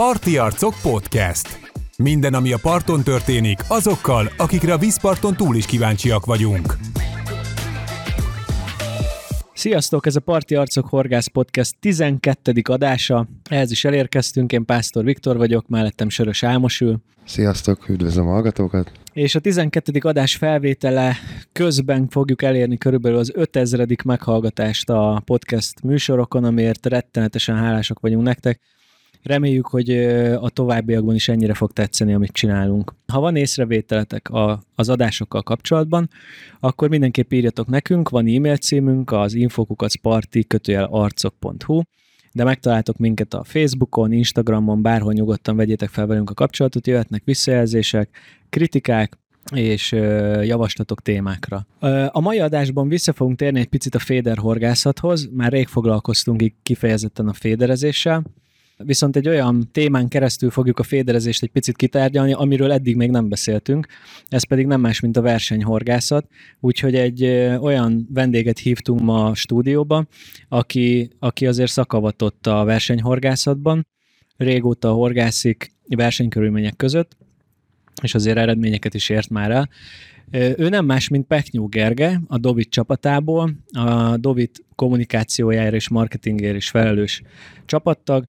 Parti-Arcok Podcast. Minden, ami a parton történik, azokkal, akikre a vízparton túl is kíváncsiak vagyunk. Sziasztok, ez a Parti-Arcok Horgász Podcast 12. adása. Ehhez is elérkeztünk, én Pásztor Viktor vagyok, mellettem Sörös Álmos ül. Sziasztok, üdvözlöm a hallgatókat. És a 12. adás felvétele közben fogjuk elérni körülbelül az 5000. meghallgatást a podcast műsorokon, amiért rettenetesen hálásak vagyunk nektek. Reméljük, hogy a továbbiakban is ennyire fog tetszeni, amit csinálunk. Ha van észrevételetek az adásokkal kapcsolatban, akkor mindenképp írjatok nekünk, van e-mail címünk, az infokukacparti-arcok.hu, de megtaláltok minket a Facebookon, Instagramon, bárhol nyugodtan vegyétek fel velünk a kapcsolatot, jöhetnek visszajelzések, kritikák és javaslatok témákra. A mai adásban vissza fogunk térni egy picit a féderhorgászathoz, már rég foglalkoztunk így kifejezetten a féderezéssel, viszont egy olyan témán keresztül fogjuk a féderezést egy picit kitárgyalni, amiről eddig még nem beszéltünk, ez pedig nem más, mint a versenyhorgászat, úgyhogy egy olyan vendéget hívtunk ma a stúdióba, aki azért szakavatott a versenyhorgászatban, régóta horgászik versenykörülmények között, és azért eredményeket is ért már el. Ő nem más, mint Pechnyó Gergő, a Dovit csapatából, a Dovit kommunikációjáért és marketingért is felelős csapattag,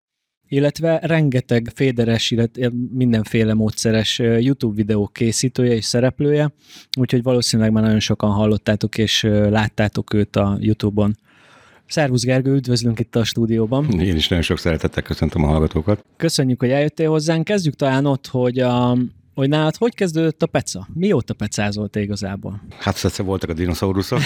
illetve rengeteg féderes, illetve mindenféle módszeres YouTube videók készítője és szereplője, úgyhogy valószínűleg már nagyon sokan hallottátok és láttátok őt a YouTube-on. Szervusz Gergő, üdvözlünk itt a stúdióban. Én is nagyon sok szeretettel köszöntöm a hallgatókat. Köszönjük, hogy eljöttél hozzánk. Kezdjük talán ott, hogy nálad hogy kezdődött a peca? Mióta pecázol te igazából? Hát egyszer voltak a dinoszauruszok.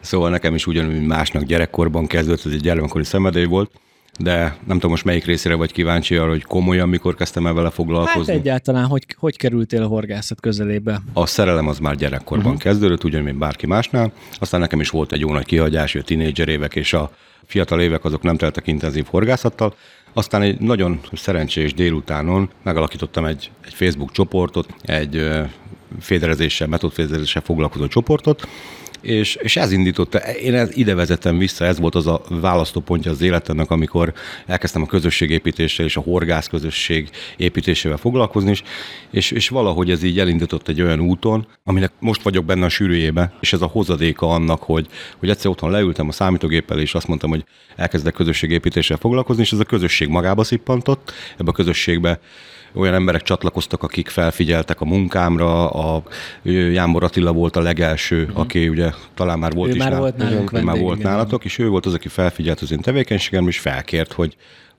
Szóval nekem is ugyanúgy másnak gyerekkorban kezdődött, ez egy gyermekkori szenvedély volt. De nem tudom most melyik részére vagy kíváncsi arra, hogy komolyan mikor kezdtem el vele foglalkozni. Hát egyáltalán hogy kerültél a horgászat közelébe? A szerelem az már gyerekkorban kezdődött, ugyanúgy, mint bárki másnál. Aztán nekem is volt egy jó nagy kihagyás, a tínédzser évek és a fiatal évek azok nem teltek intenzív horgászattal. Aztán egy nagyon szerencsés délutánon megalakítottam egy Facebook csoportot, egy féderezéssel, metódféderezéssel foglalkozó csoportot, és ez indította, én ide vezettem vissza, ez volt az a választópontja az életemnek, amikor elkezdtem a közösségépítéssel és a horgászközösség építésével foglalkozni is, és valahogy ez így elindított egy olyan úton, aminek most vagyok benne a sűrűjében, és ez a hozadéka annak, hogy egyszer otthon leültem a számítógéppel, és azt mondtam, hogy elkezdek közösségépítéssel foglalkozni, és ez a közösség magába szippantott, ebbe a közösségbe olyan emberek csatlakoztak, akik felfigyeltek a munkámra, a Jámbor Attila volt a legelső, aki ugye talán már volt volt nálatok, és ő volt az, aki felfigyelt az én tevékenységemre, és felkért,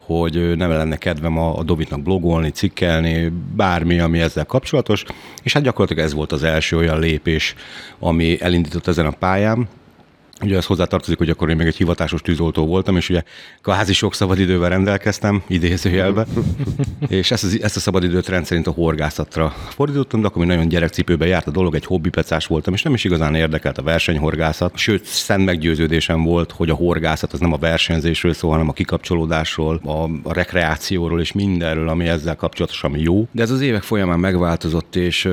hogy nem lenne kedvem a Dovitnak blogolni, cikkelni, bármi, ami ezzel kapcsolatos, és hát gyakorlatilag ez volt az első olyan lépés, ami elindított ezen a pályám. Ugye az hozzátartozik, hogy akkor én még egy hivatásos tűzoltó voltam, és ugye kvázi sok szabadidővel rendelkeztem, idézőjelben, és ezt a szabadidőt rendszerint a horgászatra fordítottam, de akkor még nagyon gyerekcipőben járt a dolog, egy hobbipecás voltam, és nem is igazán érdekelt a versenyhorgászat, sőt, szent meggyőződésem volt, hogy a horgászat az nem a versenyzésről szól, hanem a kikapcsolódásról, a rekreációról és mindenről, ami ezzel kapcsolatosan jó. De ez az évek folyamán megváltozott, és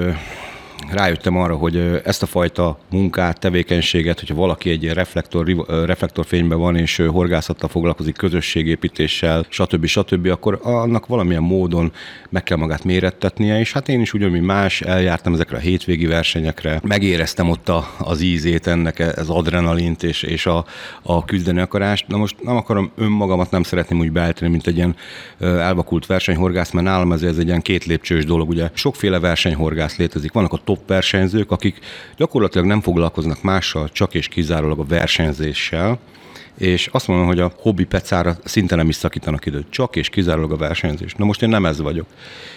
rájöttem arra, hogy ezt a fajta munkát, tevékenységet, hogyha valaki egy reflektorfényben van és horgászattal foglalkozik, közösségépítéssel, stb., akkor annak valamilyen módon meg kell magát mérettetnie, és hát én is ugyanúgy más, eljártam ezekre a hétvégi versenyekre, megéreztem ott az ízét ennek, az adrenalint és a küzdeni akarást. Na most nem akarom önmagamat, nem szeretném úgy beállítani, mint egy ilyen elvakult versenyhorgász, mert nálam ez egy ilyen két lépcsős dolog, ugye sokféle versenyhorgász létezik, vannak a top versenyzők, akik gyakorlatilag nem foglalkoznak mással, csak és kizárólag a versenyzéssel, és azt mondom, hogy a hobbi pecára szinte nem is szakítanak időt, csak és kizárólag a versenyzés. Na most én nem ez vagyok.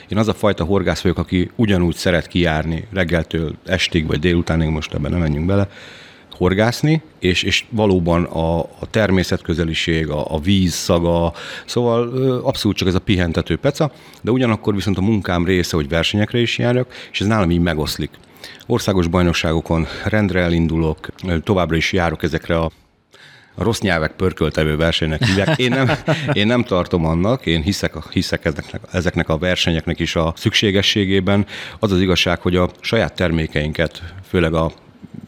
Én az a fajta horgász vagyok, aki ugyanúgy szeret kijárni reggeltől estig, vagy délutánig, most ebben nem menjünk bele, horgászni, és valóban a természetközeliség, a víz szaga, szóval abszolút csak ez a pihentető peca, de ugyanakkor viszont a munkám része, hogy versenyekre is járjak, és ez nálam így megoszlik. Országos bajnokságokon rendre elindulok, továbbra is járok ezekre a rossz nyelvek pörköltevő versenynek hívják. Én nem tartom annak, én hiszek ezeknek a versenyeknek is a szükségességében. Az az igazság, hogy a saját termékeinket, főleg a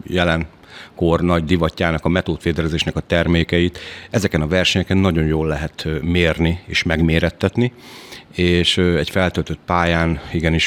jelen kor nagy divatjának, a metódféderezésnek a termékeit. Ezeken a versenyeken nagyon jól lehet mérni és megmérettetni, és egy feltöltött pályán igenis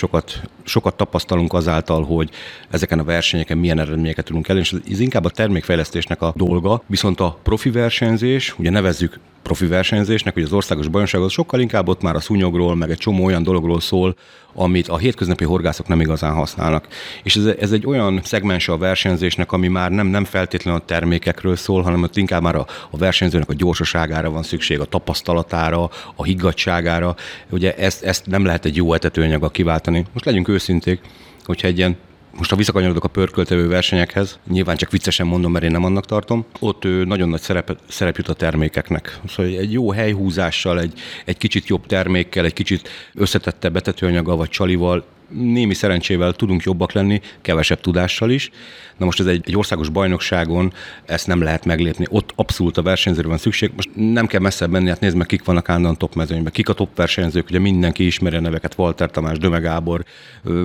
sokat tapasztalunk azáltal, hogy ezeken a versenyeken milyen eredményeket tudunk elérni, és ez inkább a termékfejlesztésnek a dolga, viszont a profi versenyzés, ugye nevezzük profi versenyzésnek, hogy az országos bajnokság az sokkal inkább ott már a szúnyogról, meg egy csomó olyan dologról szól, amit a hétköznapi horgászok nem igazán használnak. És ez egy olyan szegmens a versenyzésnek, ami már nem feltétlenül a termékekről szól, hanem ott inkább már a versenyzőnek a gyorsaságára van szükség, a tapasztalatára, a higgadtságára. Ugye ezt nem lehet egy jó etetőanyaggal kiváltani. Most legyünk őszinték, hogyha egy ilyen, most ha visszakanyarodok a pörköltevő versenyekhez, nyilván csak viccesen mondom, mert én nem annak tartom, ott nagyon nagy szerep jut a termékeknek. Szóval egy jó helyhúzással, egy kicsit jobb termékkel, egy kicsit összetettebb etetőanyaggal vagy csalival, némi szerencsével tudunk jobbak lenni, kevesebb tudással is. Na most ez egy országos bajnokságon ezt nem lehet meglépni. Ott abszolút a versenyzőre van szükség. Most nem kell messzebb menni, hát nézd meg, kik vannak állandóan top mezőnyben, kik a top versenyzők, ugye mindenki ismeri a neveket, Walter Tamás, Döme Gábor,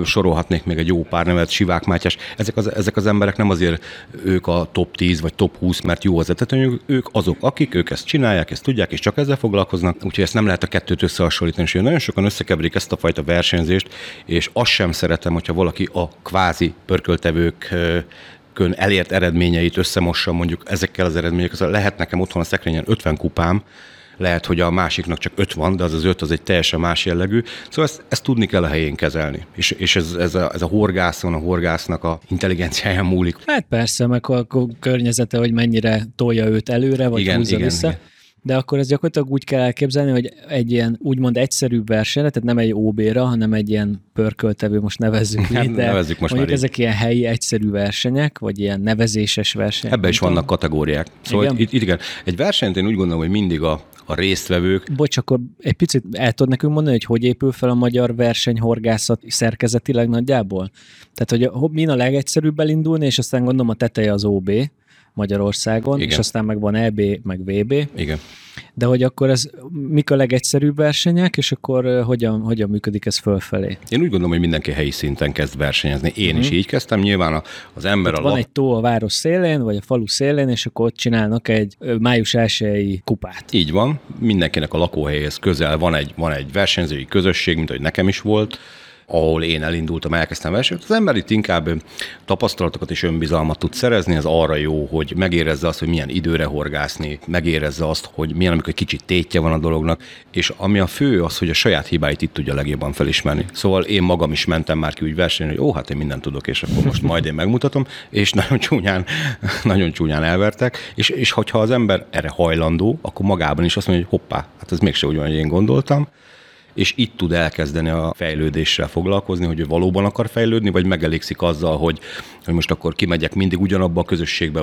sorolhatnék még egy jó pár nevet, Sivák Mátyás. Ezek az emberek nem azért ők a top 10 vagy top 20, mert jó az etetőanyag, ők azok, akik ők ezt csinálják, ezt tudják, és csak ezzel foglalkoznak. Úgyhogy ezt nem lehet a kettőt összehasonlítani, és nagyon sokan összekeverik ezt a fajta versenyzést, és azt sem szeretem, hogyha valaki a kvázi pörköltevőkön elért eredményeit összemossa mondjuk ezekkel az eredményekkel. Lehet nekem otthon a szekrényen 50 kupám, lehet, hogy a másiknak csak 5 van, de az 5 az egy teljesen más jellegű. Szóval ezt tudni kell a helyén kezelni. És ez a horgászon, a horgásznak a intelligenciáján múlik. Hát persze, meg a környezete, hogy mennyire tolja őt előre, vagy húzza vissza. Igen. De akkor ez gyakorlatilag úgy kell elképzelni, hogy egy ilyen úgymond egyszerűbb versenyre, tehát nem egy OB-ra, hanem egy ilyen pörköltevő, most nevezzük így, de nevezzük most mondjuk ezek így. Ilyen helyi egyszerű versenyek, vagy ilyen nevezéses versenyek. Ebben is vannak kategóriák. Szóval igen? Itt igen. Egy versenyt én úgy gondolom, hogy mindig a résztvevők... Bocs, akkor egy picit el tudod nekünk mondani, hogy épül fel a magyar versenyhorgászat szerkezetileg nagyjából? Tehát, hogy min a legegyszerűbb elindulni, és aztán gondolom a teteje az OB Magyarországon, igen. És aztán meg van EB, meg VB. Igen. De hogy akkor ez mik a legegyszerűbb versenyek, és akkor hogyan működik ez fölfelé? Én úgy gondolom, hogy mindenki helyi szinten kezd versenyezni. Én is így kezdtem. Nyilván az ember hát van egy tó a város szélén, vagy a falu szélén, és akkor ott csinálnak egy május 1-i kupát. Így van. Mindenkinek a lakóhelyhez közel van egy versenyzői közösség, mint ahogy nekem is volt, ahol én elindultam, elkezdtem versenyt. Az ember itt inkább tapasztalatokat és önbizalmat tud szerezni, ez arra jó, hogy megérezze azt, hogy milyen időre horgászni, megérezze azt, hogy milyen, amikor egy kicsit tétje van a dolognak, és ami a fő az, hogy a saját hibáit itt tudja legjobban felismerni. Szóval én magam is mentem már ki úgy versenyre, hogy hát én mindent tudok, és akkor most majd én megmutatom, és nagyon csúnyán elvertek, és hogyha az ember erre hajlandó, akkor magában is azt mondja, hogy hoppá, hát ez mégse ugyan, hogy én gondoltam, és itt tud elkezdeni a fejlődéssel foglalkozni, hogy ő valóban akar fejlődni, vagy megelégszik azzal, hogy most akkor kimegyek mindig ugyanabba a közösségbe,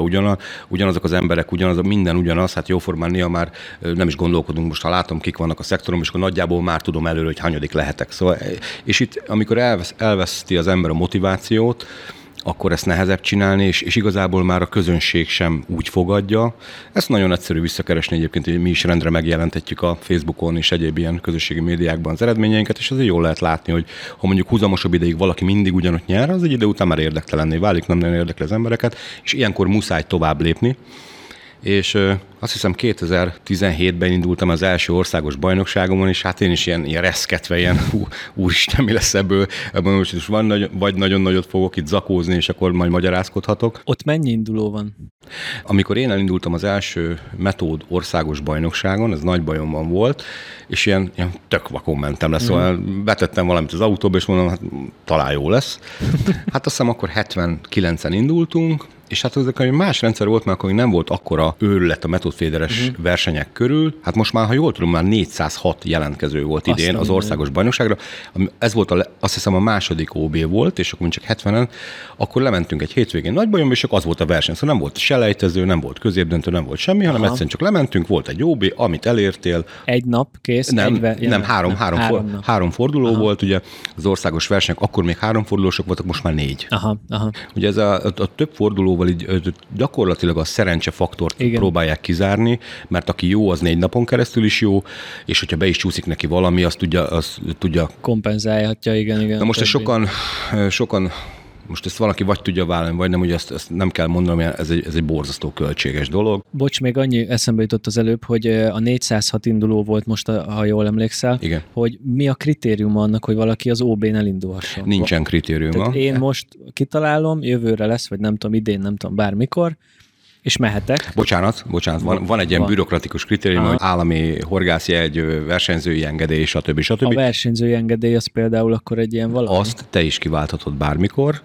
ugyanazok az emberek, minden ugyanaz, hát jóformán néha már nem is gondolkodunk, most ha látom, kik vannak a szektorom, és akkor nagyjából már tudom előre, hogy hányadik lehetek. Szóval, és itt, amikor elveszti az ember a motivációt, akkor ezt nehezebb csinálni, és igazából már a közönség sem úgy fogadja. Ezt nagyon egyszerű visszakeresni egyébként, hogy mi is rendre megjelentetjük a Facebookon és egyéb ilyen közösségi médiákban az eredményeinket, és azért jól lehet látni, hogy ha mondjuk húzamosabb ideig valaki mindig ugyanott nyer, az egy idő után már érdektelenné válik, nem nagyon érdekli az embereket, és ilyenkor muszáj tovább lépni. És azt hiszem 2017-ben indultam az első országos bajnokságomon, és hát én is ilyen reszketve, úristen, mi lesz ebből, most van, vagy nagyon nagyot fogok itt zakózni, és akkor majd magyarázkodhatok. Ott mennyi induló van? Amikor én elindultam az első metód országos bajnokságon, ez Nagybajomban volt, és ilyen tök vakon mentem le, szóval betettem valamit az autóba, és mondom, hát talán jó lesz. Hát azt hiszem akkor 79-en indultunk, és hát ezek egy más rendszer volt, mert akkor nem volt akkora őrület a metódféderes versenyek körül. Hát most már, ha jól tudom, már 406 jelentkező volt idén az országos bajnokságra. Ez volt azt hiszem a második OB volt, és akkor csak 70-en, akkor lementünk egy hétvégén Nagybajomba, és az volt a verseny. Szóval nem volt selejtező, nem volt középdöntő, nem volt semmi, hanem egyszerűen csak lementünk, volt egy OB, amit elértél. Egy nap, kész. Három forduló volt, ugye az országos versenyek akkor még 3 fordulósok voltak, most már 4. Ugye ez a több forduló így gyakorlatilag a szerencsefaktort próbálják kizárni, mert aki jó, az 4 napon keresztül is jó, és hogyha be is csúszik neki valami, azt tudja... Kompenzálhatja, igen. Na most sokan Most ezt valaki vagy tudja vállalni, vagy nem, ugye ezt nem kell mondanom, ez egy borzasztó költséges dolog. Bocs, még annyi eszembe jutott az előbb, hogy a 406 induló volt most, ha jól emlékszel, igen, hogy mi a kritérium annak, hogy valaki az OB-n elindulhasson. Nincsen kritériuma. Tehát én most kitalálom, jövőre lesz, vagy nem tudom, idén, nem tudom, bármikor, és mehetek. Bocsánat, van egy ilyen bürokratikus kritérium, hogy állami horgászjegy, versenyzői engedély, stb. A versenyzői engedély az például akkor egy ilyen valami. Azt te is kiválthatod bármikor.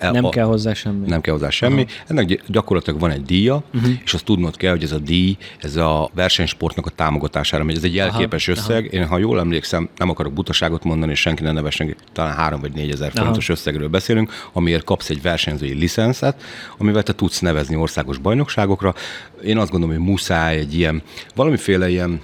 Nem kell hozzá semmi. Nem kell hozzá semmi. Aha. Ennek gyakorlatilag van egy díja, és azt tudnod kell, hogy ez a díj, ez a versenysportnak a támogatására megy. Ez egy jelképes összeg. Aha. Én, ha jól emlékszem, nem akarok butaságot mondani, és senki ne nevessen, talán 3 vagy 4 ezer forintos összegről beszélünk, amiért kapsz egy versenyzői licenszet, amivel te tudsz nevezni országos bajnokságokra. Én azt gondolom, hogy muszáj egy ilyen, valamiféle ilyen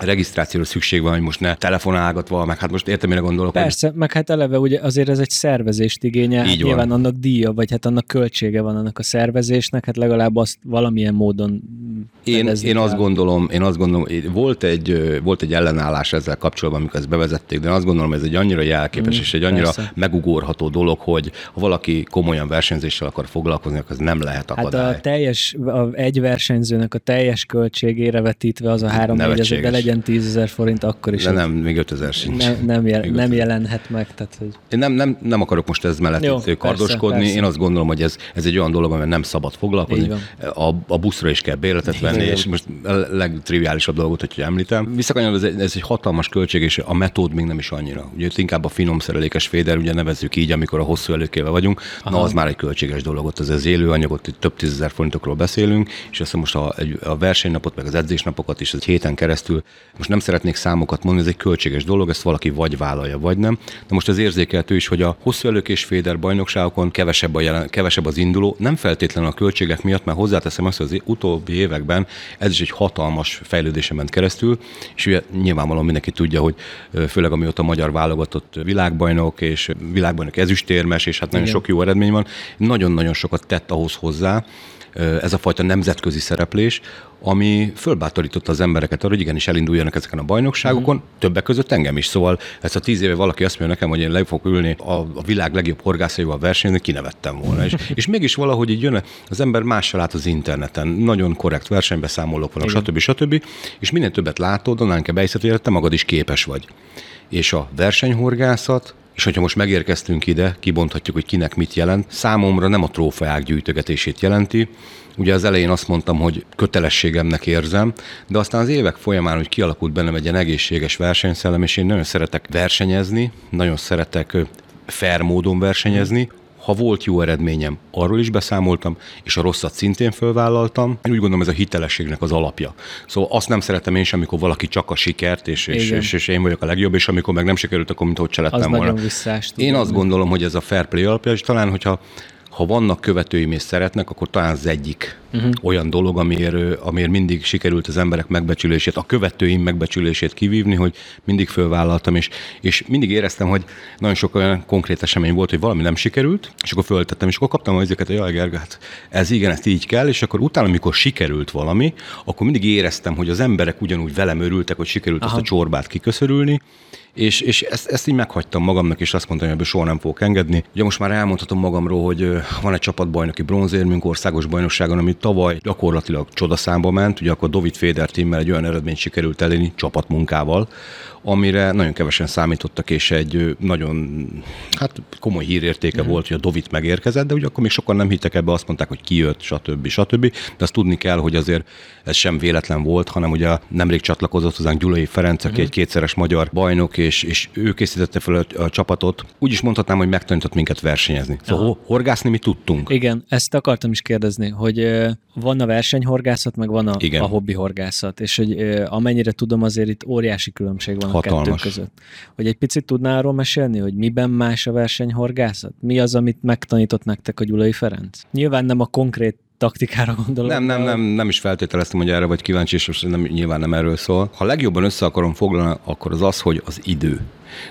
regisztrációra szükség van, hogy most ne telefonálgatva, meg hát most értem, mire gondolok. Persze, meg hát eleve ugye azért ez egy szervezést igényel, hát nyilván annak díja, vagy hát annak költsége van annak a szervezésnek, hát legalább azt valamilyen módon fedezni kell. Én azt gondolom, volt egy ellenállás ezzel kapcsolatban, amikor ezt bevezették, de én azt gondolom, ez egy annyira jelképes és egy annyira megugorható dolog, hogy ha valaki komolyan versenyzéssel akar foglalkozni, akkor az nem lehet akadály. Hát egy versenyzőnek a teljes költségére vetítve az a 3-4 legyen 10 000 forint, akkor is. De nem, még 5 000 sincs. Nem jelenhet meg. Tehát, hogy... Én nem akarok most ez mellett kardoskodni. Persze. Én azt gondolom, hogy ez egy olyan dolog, amivel nem szabad foglalkozni. A buszra is kell bérletet venni, és most a legtriviálisabb dolgot, hogyha említem. Visszakanyarod, ez egy hatalmas költség, és a metód még nem is annyira. Ugye inkább a finom szerelékes féder, ugye nevezzük így, amikor a hosszú előkével vagyunk. Aha. Na, az már egy költséges dolog, ott az élőanyagot, több 10 000 forintokról beszélünk, és azt most a versenynapot, meg az edzésnapokat is egy héten keresztül. Most nem szeretnék számokat mondani, ez egy költséges dolog, ezt valaki vagy vállalja, vagy nem. De most az érzékeltő is, hogy a hosszú előkés féder bajnokságokon kevesebb az induló, nem feltétlenül a költségek miatt, mert hozzáteszem azt, hogy az utóbbi években ez is egy hatalmas fejlődésen ment keresztül, és ugye nyilvánvalóan mindenki tudja, hogy főleg amióta a magyar válogatott világbajnok és világbajnok ezüstérmes, és hát nagyon sok jó eredmény van, nagyon-nagyon sokat tett ahhoz hozzá, ez a fajta nemzetközi szereplés, ami fölbátorította az embereket arra, hogy igenis elinduljanak ezeken a bajnokságokon, többek között engem is. Szóval ezt a 10 éve valaki azt mondja nekem, hogy én le fogok ülni a világ legjobb horgászaival versenyezni, kinevettem volna. És mégis valahogy így jön az ember mással át az interneten, nagyon korrekt versenybeszámolók vannak, stb. És minél többet látod, annál inkább elhiszed, hogy te magad is képes vagy. És a versenyhorgászat, és hogyha most megérkeztünk ide, kibonthatjuk, hogy kinek mit jelent. Számomra nem a trófeák gyűjtögetését jelenti. Ugye az elején azt mondtam, hogy kötelességemnek érzem, de aztán az évek folyamán, hogy kialakult bennem egy ilyen egészséges versenyszellem, és én nagyon szeretek versenyezni, nagyon szeretek fair módon versenyezni. Ha volt jó eredményem, arról is beszámoltam, és a rosszat szintén fölvállaltam. Én úgy gondolom, ez a hitelességnek az alapja. Szóval azt nem szeretem én sem, amikor valaki csak a sikert, és én vagyok a legjobb, és amikor meg nem sikerült, akkor minthogy se lettem volna. Én azt gondolom, hogy ez a fair play alapja, és talán, hogyha vannak követőim és szeretnek, akkor talán az egyik olyan dolog, amiért mindig sikerült az emberek megbecsülését, a követőim megbecsülését kivívni, hogy mindig fölvállaltam, és mindig éreztem, hogy nagyon sok olyan konkrét esemény volt, hogy valami nem sikerült, és akkor föltettem, és akkor kaptam ezeket, hogy jaj, Gergő, hát ez igen, ezt így kell, és akkor utána, amikor sikerült valami, akkor mindig éreztem, hogy az emberek ugyanúgy velem örültek, hogy sikerült ezt a csorbát kiköszörülni, és ezt így meghagytam magamnak, és azt mondtam, hogy ebből soha nem fogok engedni. Ugye most már elmondhatom magamról, hogy van egy csapatbajnoki bronzérmünk országos bajnokságon, ami tavaly gyakorlatilag csodaszámba ment, ugye akkor Dovit Féder tímmel egy olyan eredményt sikerült elérni csapatmunkával, amire nagyon kevesen számítottak, és egy nagyon komoly hírértéke volt, hogy a Dovit megérkezett, de ugye akkor még sokan nem hittek ebbe, azt mondták, hogy kijött, stb. De azt tudni kell, hogy azért ez sem véletlen volt, hanem ugye nemrég csatlakozott hozzánk Gyulai Ferenc, aki egy kétszeres magyar bajnok, és ő készítette fel a csapatot. Úgy is mondhatnám, hogy megtanított minket versenyezni. Szóval horgászni mi tudtunk. Igen, ezt akartam is kérdezni, hogy van a versenyhorgászat, meg van a hobbihorgászat, és hogy amennyire tudom, azért itt óriási különbség van. Hatalmas. A kettő között. Hogy egy picit tudnál arról mesélni, hogy miben más a versenyhorgászat? Mi az, amit megtanított nektek a Gyulai Ferenc? Nyilván nem a konkrét taktikára gondolom. Nem is feltételeztem, hogy erre vagy kíváncsi, és nyilván nem erről szól. Ha legjobban össze akarom foglalni, akkor az az, hogy az idő.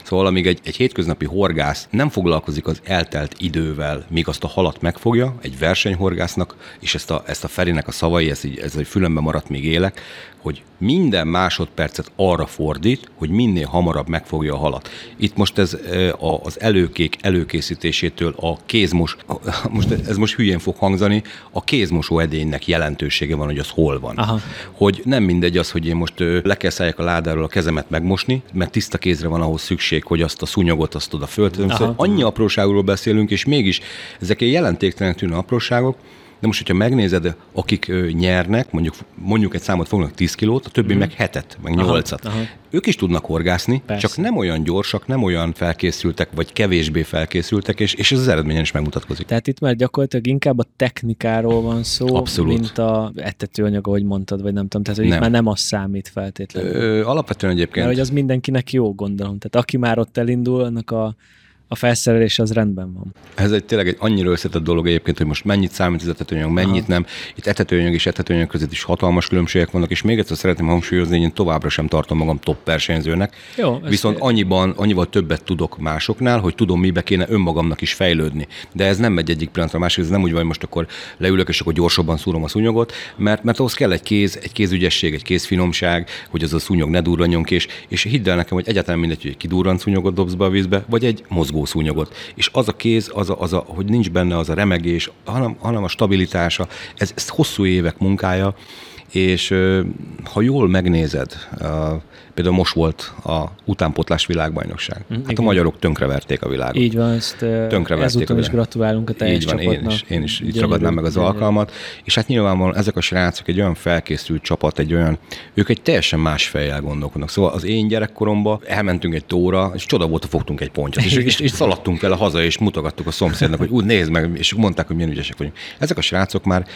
Szóval amíg egy hétköznapi horgász nem foglalkozik az eltelt idővel, míg azt a halat megfogja, egy versenyhorgásznak, és ezt a Ferinek a szavai, ez egy fülembe maradt, még élek, hogy minden másodpercet arra fordít, hogy minél hamarabb megfogja a halat. Itt most ez az előkék előkészítésétől a kézmos, ez most hülyén fog hangzani, a kézmosó edénynek jelentősége van, hogy az hol van. Aha. Hogy nem mindegy az, hogy én most lekeszáljak a ládáról a kezemet megmosni, mert tiszta kézre van ahhoz szükség, hogy azt a szúnyogot, azt oda föltözöm. Szóval annyi apróságról beszélünk, és mégis ezek egy jelentéktelen tűnő apróságok. De most, hogyha megnézed, akik nyernek, mondjuk egy számot fognak 10 kilót, a többi meg 7-et, meg 8-at. Aha. Ők is tudnak horgászni, persze, csak nem olyan gyorsak, nem olyan felkészültek, vagy kevésbé felkészültek, és ez az eredményen is megmutatkozik. Tehát itt már gyakorlatilag inkább a technikáról van szó, abszolút, mint a etetőanyag, ahogy mondtad, vagy nem tudom. Tehát, hogy itt már nem az számít feltétlenül. Alapvetően egyébként. Mert hogy az mindenkinek jó, gondolom. Tehát aki már ott elindul, annak a felszerelés az rendben van. Ez tényleg egy annyira összetett dolog egyébként, hogy most mennyit számít az etetőanyag, mennyit nem. Itt etetőanyag és etetőanyag között is hatalmas különbségek vannak, és még egyszer szeretném hangsúlyozni, én továbbra sem tartom magam top versenyzőnek. Jó, viszont annyival többet tudok másoknál, hogy tudom, mibe kéne önmagamnak is fejlődni. De ez nem megy egyik pillanatra a másik, ez nem úgy van, hogy most akkor leülök, és akkor gyorsabban szúrom a szúnyogot, mert ahhoz kell egy kézügyesség, egy kézfinomság, hogy az a szúnyog ne durranjon ki, és hidd el nekem, hogy egyáltalán mindegy, hogy kidurrant szúnyogot dobsz be a vízbe, vagy egy mozgószúnyogot. És az a kéz, hogy nincs benne az a remegés, hanem a stabilitása, ez hosszú évek munkája, és ha jól megnézed, például most volt a utánpótlás világbajnokság. Hát igen, a magyarok tönkreverték a világot. Így van, ezúton is gratulálunk a teljes csapatnak. Én is így ragadnám meg az alkalmat. És hát nyilvánvalóan ezek a srácok egy olyan felkészült csapat, ők egy teljesen más fejjel gondolkodnak. Szóval az én gyerekkoromban elmentünk egy tóra, és csoda volt, fogtunk egy pontyot, és szaladtunk el haza, és mutogattuk a szomszédnak, hogy úgy nézd meg, és mondták, hogy milyen ügyesek vagyunk. Ezek a srácok már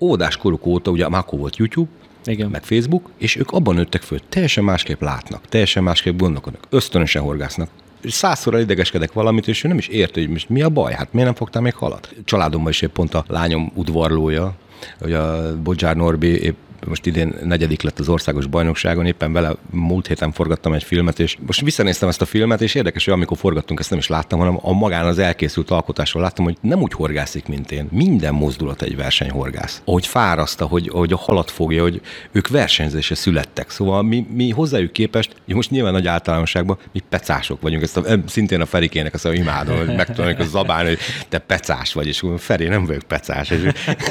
óvodáskoruk óta, ugye már akkor volt YouTube, igen, meg Facebook, és ők abban nőttek föl, teljesen másképp látnak, teljesen másképp gondolkodnak, ösztönösen horgásznak. Százszorra idegeskedek valamit, és ő nem is érti, hogy most mi a baj, hát miért nem fogtál még halat? Családomban is épp pont a lányom udvarlója, hogy a Bogyár Norbi épp most idén 4. lett az országos bajnokságon, éppen vele múlt héten forgattam egy filmet, és most visszanéztem ezt a filmet, és érdekes, hogy amikor forgattunk, ezt nem is láttam, hanem magán az elkészült alkotásról láttam, hogy nem úgy horgászik, mint én. Minden mozdulat egy versenyhorgász. Ahogy fáraszta, hogy a halat fogja, hogy ők versenyzésre születtek. Szóval mi hozzájuk képest, most nyilván nagy általánosságban, mi pecások vagyunk. Szintén a Ferikének azt imádom, hogy megtanuljuk a zabán, hogy te pecás vagy, és Feri, nem vagyok pecás.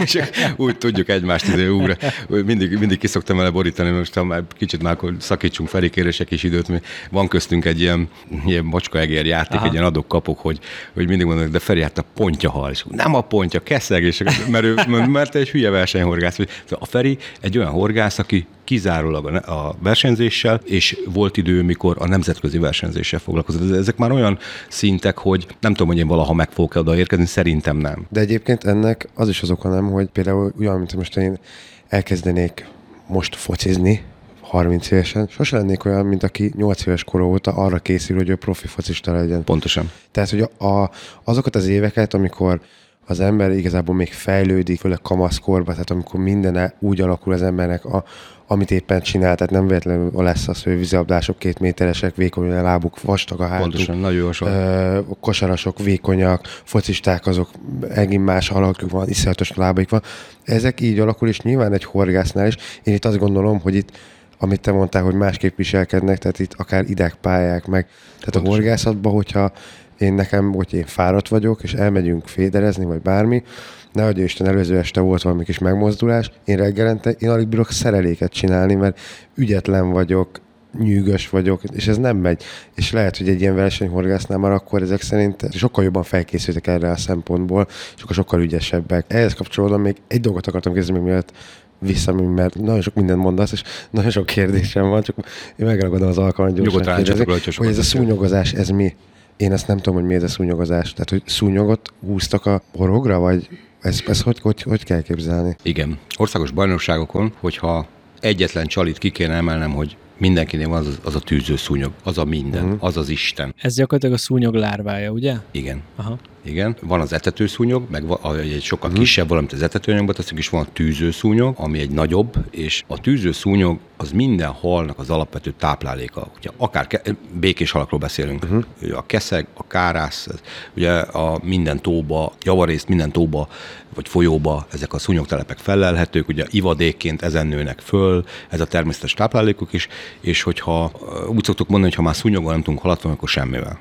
És úgy tudjuk egymást újra. Mindig ki szoktam vele borítani, most ha már kicsit már szakítsunk Ferikére se kis időt, mert van köztünk egy ilyen macskaegér játék, egy ilyen adok-kapok, hogy mindig mondanak, de Feri, hát a pontja hal, és nem a pontja, keszeg, és mert egy hülye versenyhorgász. A Feri egy olyan horgász, aki kizárólag a versenyzéssel, és volt idő, mikor a nemzetközi versenyzéssel foglalkozott. Ezek már olyan szintek, hogy nem tudom, hogy én valaha meg fogok odaérkezni, szerintem nem. De egyébként ennek az is az oka nem, hogy például olyan, mint most én elkezdenék most focizni, 30 évesen, sose lennék olyan, mint aki 8 éves kor óta arra készül, hogy ő profi focista legyen. Pontosan. Tehát, hogy azokat az éveket, amikor az ember igazából még fejlődik, főleg kamaszkorban, tehát amikor minden úgy alakul az embernek, amit éppen csinál, tehát nem véletlenül lesz az, hogy vízilabdások 2 méteresek, vékony a lábuk, vastag a hátuk. Pontosan, nagyon jó sok. Kosarasok vékonyak, focisták azok, egész más alakjuk van, iszonyatos lábaik van. Ezek így alakul, és nyilván egy horgásznál is. Én itt azt gondolom, hogy itt, amit te mondtál, hogy másképp viselkednek, tehát itt akár idegpályák meg. Tehát pontosan. A horgászatban, hogyha én fáradt vagyok, és elmegyünk féderezni, vagy bármi, nehogy Isten, előző este volt valami kis megmozdulás, én reggelente, én alig bírok szereléket csinálni, mert ügyetlen vagyok, nyűgös vagyok, és ez nem megy. És lehet, hogy egy ilyen versenyhorgásznál már akkor ezek szerint sokkal jobban felkészültek erre a szempontból, sokkal ügyesebbek. Ehhez kapcsolódóan még egy dolgot akartam kérdezni, mielőtt visszaműn, mert nagyon sok mindent mondasz, és nagyon sok kérdésem van, csak én megragadom az alkalmat gyorsan kérdezni, hogy ez a szúnyogozás, ez mi? Én ezt nem tudom, hogy mi ez a szúnyogozás. Tehát, hogy szúnyogot húztak a horogra, vagy ezt hogy kell képzelni? Igen. Országos bajnokságokon, hogyha egyetlen csalit ki kéne emelnem, hogy mindenkinél van az a tűző szúnyog, az a minden, az az Isten. Ez gyakorlatilag a szúnyog lárvája, ugye? Igen. Aha. Igen. Van az etetőszúnyog, meg egy sokkal kisebb, valamint az etetőanyagban teszünk, és van a tűzőszúnyog, ami egy nagyobb, és a tűzőszúnyog az minden halnak az alapvető tápláléka. Ugye akár békés halakról beszélünk. A keszeg, a kárász, ugye a minden tóba, javarészt minden tóba vagy folyóba ezek a szúnyogtelepek fellelhetők, ugye ivadékként ezen nőnek föl, ez a természetes táplálékuk is, és hogyha úgy szoktuk mondani, hogy ha már szúnyoggal nem tudunk halat van, akkor semmivel.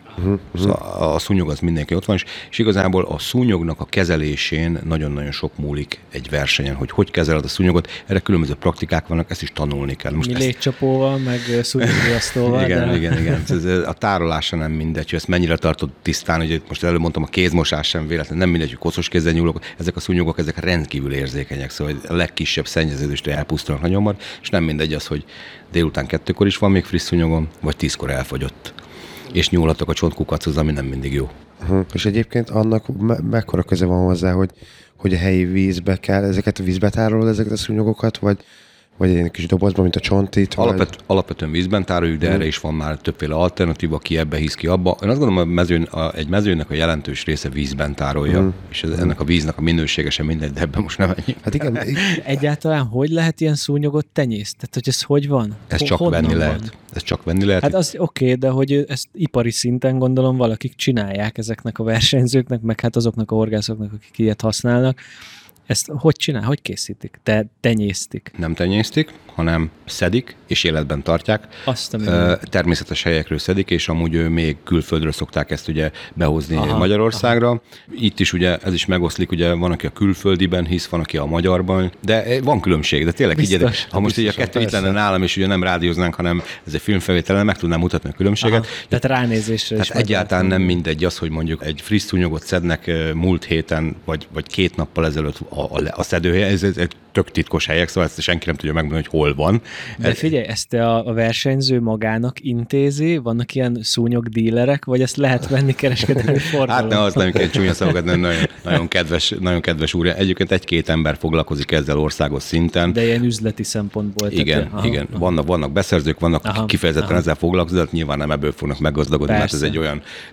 Szóval a szúnyog az mindenki ott van, és igazából a szúnyognak a kezelésén nagyon-nagyon sok múlik egy versenyen, hogy kezeled a szúnyogot, erre különböző praktikák vannak, ezt is tanulni kell. Most Légcsapóval, meg szúnyogriasztóval. Igen. A tárolása nem mindegy, hogy ezt mennyire tartod tisztán, ugye most előbb mondtam, a kézmosás sem véletlen, nem mindegy, hogy koszos kézzel nyúlok, ezek a szúnyogok, ezek rendkívül érzékenyek, szóval a legkisebb szennyeződést elpusztulnak nagyon hamar, és nem mindegy az, hogy délután 2-kor is van még friss szúnyogom, vagy 10-kor elfogyott. És nyúlhatok a csontkukachoz, ami nem mindig jó. És egyébként annak mekkora köze van hozzá, hogy a helyi vízbe kell, ezeket a vízbe tárolod, ezeket a szúnyogokat, vagy egy kis dobozban, mint a csontit? Alapvetően vízben tároljuk, de erre is van már többféle alternatíva, aki ebbe hisz ki abba. Én azt gondolom, hogy egy mezőnek a jelentős része vízben tárolja, és ennek a víznek a minősége sem mindegy, de ebben most nem ennyi. Hát igen. Egyáltalán hogy lehet ilyen szúnyogot tenyészt? Tehát, hogy ez hogy van? Ez csak venni lehet. Hát az oké, de hogy ezt ipari szinten gondolom valakik csinálják ezeknek a versenyzőknek, meg hát azoknak a horgászoknak, akik ilyet használnak. Ezt hogy csinál? Hogy készítik? Tenyésztik? Nem tenyésztik, hanem szedik, és életben tartják. Természetes helyekről szedik, és amúgy még külföldről szokták ezt ugye behozni Magyarországra. Aha. Itt is ugye ez is megoszlik, ugye van, aki a külföldiben hisz, van, aki a magyarban, de van különbség, de tényleg így, ha most így a kettő itt lenne nálam, és ugye nem rádióznánk, hanem ez egy filmfelvételen, meg tudnám mutatni a különbséget. Aha. Tehát ránézésre is. Tehát egyáltalán nem mindegy az, hogy mondjuk egy friss szúnyogot szednek múlt héten, vagy két nappal ezelőtt a szedőhely, ez tök titkos helyek, szóval ezt senki nem tudja megmondani, hogy hol van. De figyelj, ezt a versenyző magának intézi? Vannak ilyen szúnyogdílerek, vagy ezt lehet venni kereskedelmi forgalomba? Hát ne, azt nem kell csúnya szavakat, nagyon kedves úr. Egyébként egy-két ember foglalkozik ezzel országos szinten. De ilyen üzleti szempontból. Igen. Vannak beszerzők, vannak kifejezetten ezzel foglalkoznak, nyilván nem ebből fognak meggazdagodni, mert ez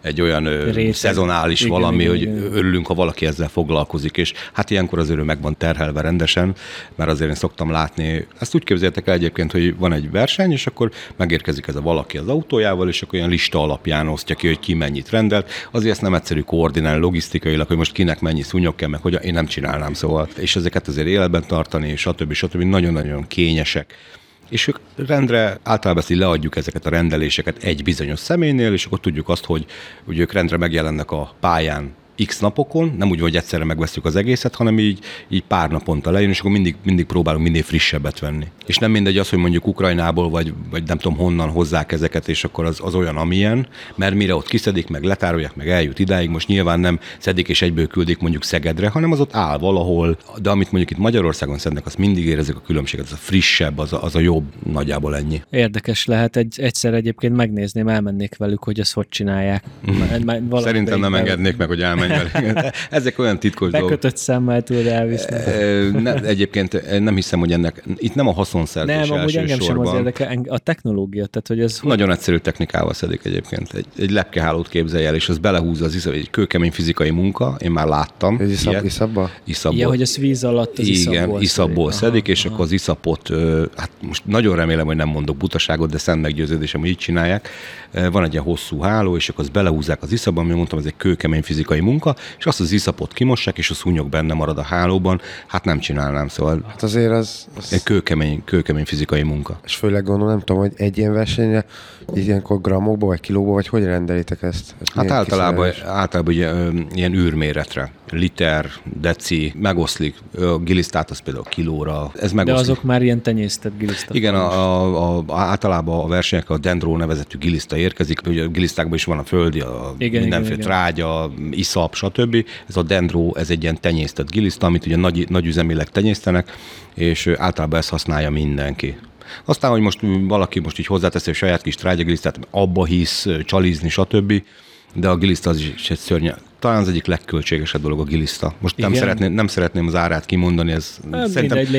egy olyan szezonális valami, hogy örülünk, ha valaki ezzel foglalkozik, és hát ilyenkor az öröm meg van terhelve rendesen, mert azért én szoktam látni, ezt úgy képzeljétek el egyébként, hogy van egy verseny, és akkor megérkezik ez a valaki az autójával, és akkor olyan lista alapján osztja ki, hogy ki mennyit rendelt. Azért ezt nem egyszerű koordinálni logisztikailag, hogy most kinek mennyi szúnyog kell, meg hogy én nem csinálnám, szóval. És ezeket azért életben tartani, stb. Nagyon-nagyon kényesek. És ők rendre általában leadjuk ezeket a rendeléseket egy bizonyos személynél, és akkor tudjuk azt, hogy ők rendre megjelennek a pályán X napokon, nem úgy, hogy egyszerre megveszünk az egészet, hanem így pár naponta lejön, és akkor mindig próbálunk minél frissebbet venni. És nem mindegy az, hogy mondjuk Ukrajnából, vagy nem tudom honnan hozzák ezeket, és akkor az olyan, amilyen, mert mire ott kiszedik, meg letárolják, meg eljut idáig, most nyilván nem szedik és egyből küldik mondjuk Szegedre, hanem az ott áll valahol, de amit mondjuk itt Magyarországon szednek, azt mindig érezzük a különbséget, az a frissebb, az a jobb, nagyjából ennyi. Érdekes lehet, egyszer egyébként megnézném, elmennék velük, hogy ezt hogy csinálják. Szerintem nem engednék meg, hogy ezek olyan titkos dolgok. Bekötött szemmel tudod elviszni. Egyébként nem hiszem, hogy ennek itt nem a haszonszerzés elsősorban. Nem, amúgy engem sem az érdekel, a technológia. Tehát, hogy ez nagyon egyszerű technikával szedik egyébként. Egy lepkehálót képzelj el, és az belehúzza az iszap, egy kőkemény fizikai munka, én már láttam. Ez iszapból? Igen, hogy az víz alatt az iszapból szedik, és akkor az iszapot, hát most nagyon remélem, hogy nem mondok butaságot, de szent meggyőződésem, hogy így csinálják. Van egy ilyen hosszú háló, és akkor azt belehúzzák az iszapba, amit mondtam, ez egy kőkemény fizikai munka, és azt az iszapot kimossák, és a szúnyog benne marad a hálóban, hát nem csinálnám, szóval. Hát azért az egy kőkemény fizikai munka. És főleg gondolom, nem tudom, hogy egy ilyen versenyre, ilyenkor grammokba, vagy kilóba, vagy hogy rendelitek ezt? Hát általában ugye, ilyen űrméretre. Liter, deci, megoszlik. A gilisztát az például kilóra. Ez megoszlik. De azok már ilyen tenyésztett gilisztát. Igen, általában a versenyek a dendró nevezetű giliszta érkezik. Ugye a gilisztákban is van a földi, mindenféle trágya, iszap, stb. Ez a dendró, ez egy ilyen tenyésztett giliszta, amit ugye nagyüzemileg tenyésztenek, és általában ezt használja mindenki. Aztán, hogy most valaki most így hozzáteszi a saját kis trágyagilisztát, abba hisz, csalizni, stb., de a giliszta az is egy szörnyen talán az egyik legköltségesebb dolog a giliszta. Most nem szeretném az árát kimondani, ez mindegy,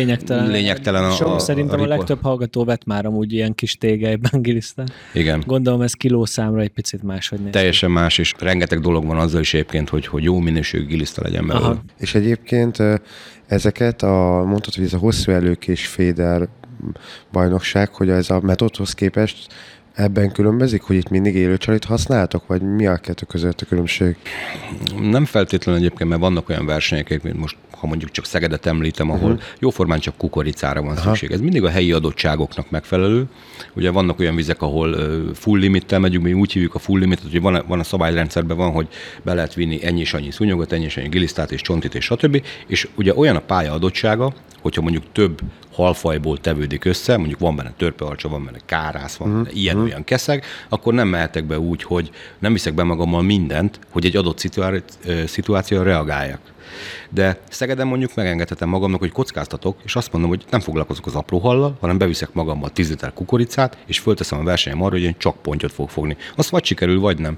lényegtelen. Szerintem a legtöbb hallgató vett már amúgy ilyen kis tégelyben gilisztán. Igen. Gondolom ez kilószámra egy picit máshogy néz. Teljesen más, és rengeteg dolog van azzal is egyébként, hogy jó minőségű giliszta legyen belőle. És egyébként ezeket mondtad, hogy ez a hosszú előkés féder bajnokság, hogy ez a metódhoz képest ebben különbözik, hogy itt mindig élő csalit használtok, vagy mi a kettő között a különbség? Nem feltétlenül egyébként, mert vannak olyan versenyek, mint most, ha mondjuk csak Szegedet említem, ahol jóformán csak kukoricára van szükség. Ez mindig a helyi adottságoknak megfelelő. Ugye vannak olyan vizek, ahol full limittel megyünk, mi úgy hívjuk a full limitet, hogy van a szabályrendszerben, hogy be lehet vinni ennyi és annyi szúnyogot, ennyi és annyi gilisztát és csontit és stb. És ugye olyan a pálya adottsága, hogyha mondjuk több halfajból tevődik össze, mondjuk van benne törpeharcsa, van benne kárász, van benne ilyen-olyan keszeg, akkor nem mehetek be úgy, hogy nem viszek be magammal mindent, hogy egy adott szituációra reagáljak. De Szegeden mondjuk megengedhetem magamnak, hogy kockáztatok, és azt mondom, hogy nem foglalkozok az apró hallal, hanem beviszek magammal 10 liter kukoricát, és fölteszem a versenyem arra, hogy én csak pontyot fogok fogni. Azt vagy sikerül, vagy nem,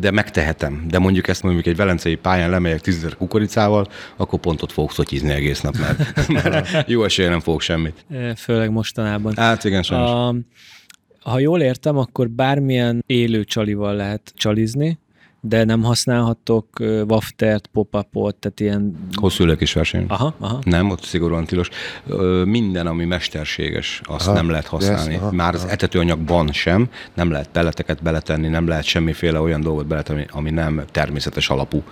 de megtehetem. De mondjuk ezt mondjuk egy velencei pályán lemegyek 10 liter kukoricával, akkor pontot fogok szotyizni egész nap, mert jó esélye nem fogok semmit. Főleg mostanában. Hát igen, sajnos. Ha jól értem, akkor bármilyen élő csalival lehet csalizni, de nem használhatok waftert, pop-upot, tehát ilyen... Hosszú ülőkés verseny. Aha. Nem, ott szigorúan tilos. Minden, ami mesterséges, azt nem lehet használni. Az etetőanyagban sem, nem lehet pelleteket beletenni, nem lehet semmiféle olyan dolgot beletenni, ami nem természetes alapú.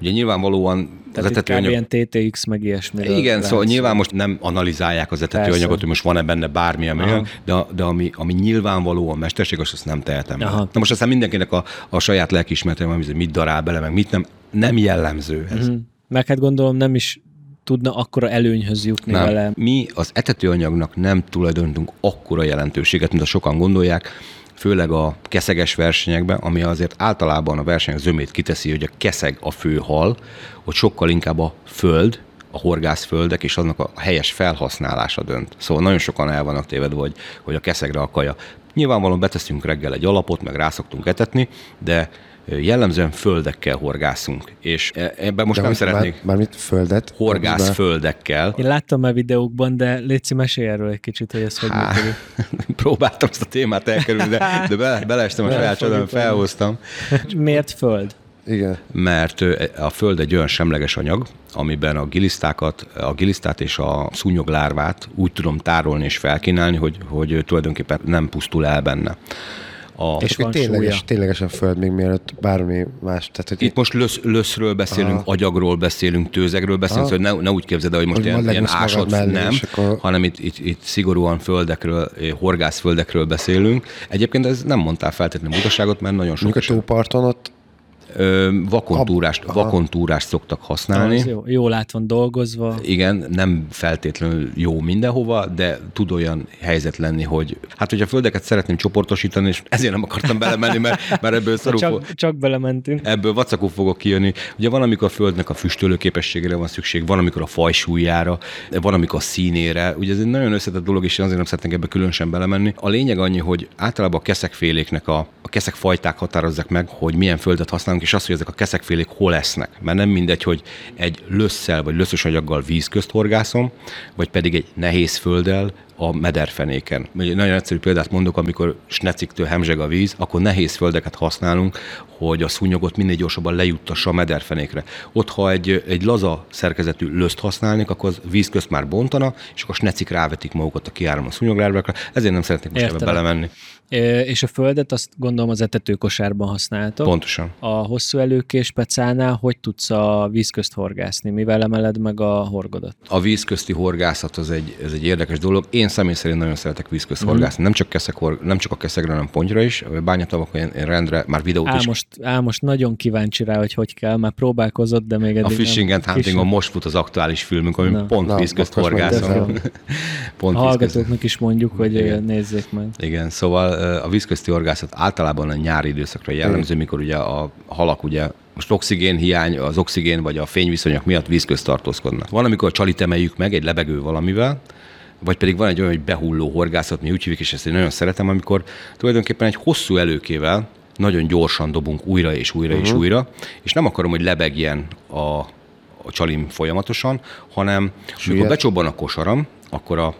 Ugye nyilvánvalóan... Tehát itt etetőanyag... kb. Ilyen TTX, meg ilyesmi. Igen, szóval nyilván most nem analizálják az etetőanyagot, hogy most van-e benne bármilyen, de ami nyilvánvalóan mesterséges, azt nem tehetem. Na most aztán mindenkinek a saját lelkiismeretében, hogy mit darál bele, meg mit nem jellemző ez. Meg hát gondolom nem is tudna akkora előnyhöz jutni vele. Mi az etetőanyagnak nem tulajdonítunk akkora jelentőséget, mint a sokan gondolják, főleg a keszeges versenyekben, ami azért általában a versenyek zömét kiteszi, hogy a keszeg a fő hal, hogy sokkal inkább a föld, a horgászföldek és annak a helyes felhasználása dönt. Szóval nagyon sokan el vannak tévedve, hogy a keszegre a kaja. Nyilvánvalóan beteszünk reggel egy alapot, meg rá szoktunk etetni, de jellemzően földekkel horgászunk, és ebben most de nem szeretnék... Mármit földet? Horgász földekkel. Én láttam már videókban, de létszi, mesélj erről egy kicsit, hogy ez hogy működik. Próbáltam ezt a témát elkerülni, de beleestem a saját csodában, felhoztam. Miért föld? Igen. Mert a föld egy olyan semleges anyag, amiben a gilisztát és a szúnyoglárvát úgy tudom tárolni és felkínálni, hogy tulajdonképpen nem pusztul el benne. És van ténylegesen föld, még mielőtt bármi más. Tehát, hogy itt most löszről beszélünk, agyagról beszélünk, tőzegről beszélünk, szóval ne úgy képzeld el, hogy most ilyen ásat nem, akkor... hanem itt szigorúan földekről, horgászföldekről beszélünk. Egyébként ez nem mondtál feltétlenül utasságot, mert nagyon sok... A tóparton ott vakontúrást szoktak használni. Jól át van dolgozva. Igen, nem feltétlenül jó mindenhova, de tud olyan helyzet lenni, hogy hát, hogyha földeket szeretném csoportosítani, és ezért nem akartam belemenni, mert ebből szarul csak belementünk. Ebből vacakul fogok kijönni. Ugye van, amikor a földnek a füstölő képességére van szükség, van, amikor a fajsúlyára, van, amikor a színére. Ugye ez egy nagyon összetett dolog, és én azért nem szeretnék ebbe különösen belemenni. A lényeg annyi, hogy általában a keszegféléknek a keszegfajták határozzák meg, hogy milyen földet használunk, és azt, hogy ezek a keszegfélék hol esznek. Mert nem mindegy, hogy egy lösszel vagy löszös anyaggal víz közt horgászom, vagy pedig egy nehéz földdel a mederfenéken. Egy nagyon egyszerű példát mondok, amikor sneciktől hemzseg a víz, akkor nehéz földeket használunk, hogy a szúnyogot minél gyorsabban lejuttassa a mederfenékre. Ott, ha egy laza szerkezetű löszt használnék, akkor az víz közt már bontana, és akkor a snecik rávetik magukat a kiáramló szúnyoglárvákra. Ezért nem szeretnék most ebbe belemenni. És a földet azt gondolom az etetőkosárban használtok. Pontosan. A hosszú előkés pecánál hogy tudsz a víz közt horgászni? Mivel emeled meg a horgodat? A víz közti horgászat ez egy érdekes dolog. Én személy szerint nagyon szeretek víz közt horgászni. Nem csak a keszegre, hanem pontyra is. Bányatavakon én rendre már videót is. Most nagyon kíváncsi rá, hogy kell. Már próbálkozott, de még eddig a Fishing and Huntingon most fut az aktuális filmünk, ami pont víz közt horgászom. A hallgatóknak is mondjuk, hogy nézzék meg. Igen, szóval a vízközti horgászat általában a nyári időszakra jellemző, mikor ugye a halak ugye most oxigénhiány, az oxigén vagy a fényviszonyok miatt vízközt tartózkodnak. Van, amikor a csalit emeljük meg egy lebegő valamivel, vagy pedig van egy olyan, hogy behulló horgászat, mi úgy hívjuk, és ezt én nagyon szeretem, amikor tulajdonképpen egy hosszú előkével nagyon gyorsan dobunk újra és újra és újra, és nem akarom, hogy lebegjen a csalim folyamatosan, hanem amikor becsobban a kosaram, akkor a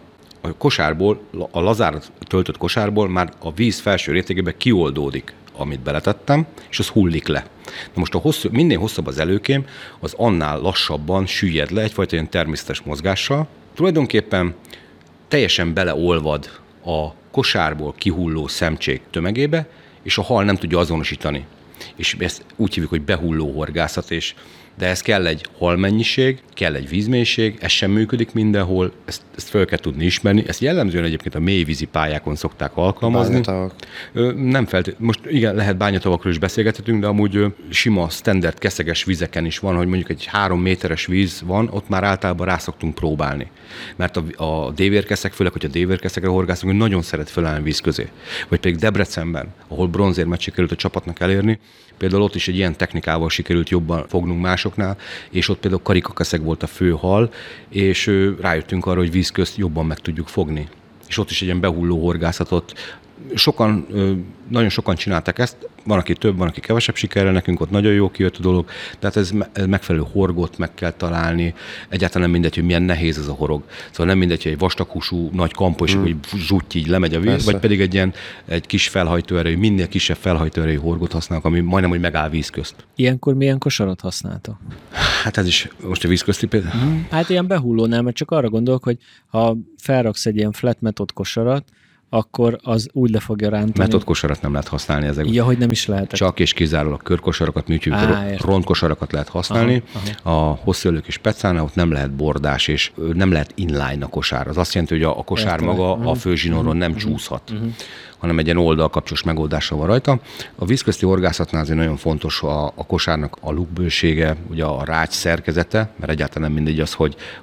kosárból, a lazár töltött kosárból már a víz felső rétegében kioldódik, amit beletettem, és az hullik le. Na most minél hosszabb az előkém, az annál lassabban süllyed le, egyfajta ilyen természetes mozgással. Tulajdonképpen teljesen beleolvad a kosárból kihulló szemcsék tömegébe, és a hal nem tudja azonosítani. És ezt úgy hívjuk, hogy behulló horgászat, de ez kell egy halmennyiség, kell egy vízmélység, ez sem működik mindenhol, ezt fel kell tudni ismerni. Ezt jellemzően egyébként a mélyvízi pályákon szokták alkalmazni. Bányatavak. Nem feltétlenül. Most igen, lehet bányatavakról is beszélgethetünk, de amúgy sima, standard, keszeges vizeken is van, hogy mondjuk egy 3 méteres víz van, ott már általában rá szoktunk próbálni. Mert a dévérkeszek, főleg, hogy a dévérkeszekre horgászunk, hogy nagyon szeret fölállni víz közé. Vagy pedig Debrecenben, ahol bronzérmet sikerült a csapatnak elérni, például ott is egy ilyen technikával sikerült jobban fognunk másoknál, és ott például karikakeszeg volt a fő hal, és rájöttünk arra, hogy víz közt jobban meg tudjuk fogni. És ott is egy ilyen behulló horgászatot. Nagyon sokan csinálták ezt, van, aki több, van, aki kevesebb sikerrel, nekünk ott nagyon jó kijött a dolog, tehát ez megfelelő horgot meg kell találni, egyáltalán nem mindegy, hogy milyen nehéz ez a horog. Szóval nem mindegy, hogy egy vastaghúsú nagy kampa, és hogy zsutty, így lemegy a víz, persze. Vagy pedig egy ilyen egy kis felhajtóerejű, minél kisebb felhajtóerejű horgot használnak, ami majdnem, hogy megáll víz közt. Ilyenkor milyen kosarat használtak? Hát ez is most a vízközti például. Hát ilyen behullónál, mert csak arra gondolok, hogy ha felraksz egy ilyen flat method kosarat, akkor az úgy le fogja rántani. Method kosarat nem lehet használni ezek. Ja, hogy nem is lehet. Csak és kizárólag körkosarakat, rontkosarakat lehet használni. Aha. A hosszúölők és pecánál ott nem lehet bordás, és nem lehet inline a kosár. Az azt jelenti, hogy a kosár maga a főzsinóron nem csúszhat, hanem egy ilyen oldalkapcsos megoldása van rajta. A vízközti horgászatnál azért nagyon fontos a kosárnak a lukbősége, ugye a rács szerkezete, mert egyáltalán nem mindegy az,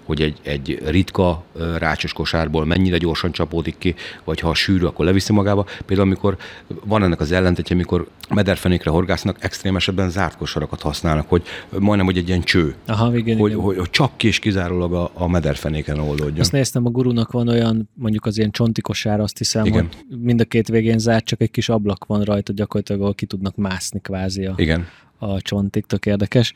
hogy egy ritka rácsos kosárból mennyire gyorsan csapódik ki, vagy ha sűrű, akkor leviszi magába. Például amikor van ennek az ellentétje, amikor mederfenékre horgásznak, extrém esetben zárt kosarakat használnak, hogy majdnem, hogy egy ilyen cső. Aha, igen, hogy csak ki és kizárólag a mederfenéken oldódjon. Azt néztem, a gurunak van olyan, mondjuk az ilyen csonti kosár, azt hiszem, igen. Hogy mind a két végén zárt, csak egy kis ablak van rajta, gyakorlatilag ahol ki tudnak mászni kvázi a csontig, tök érdekes.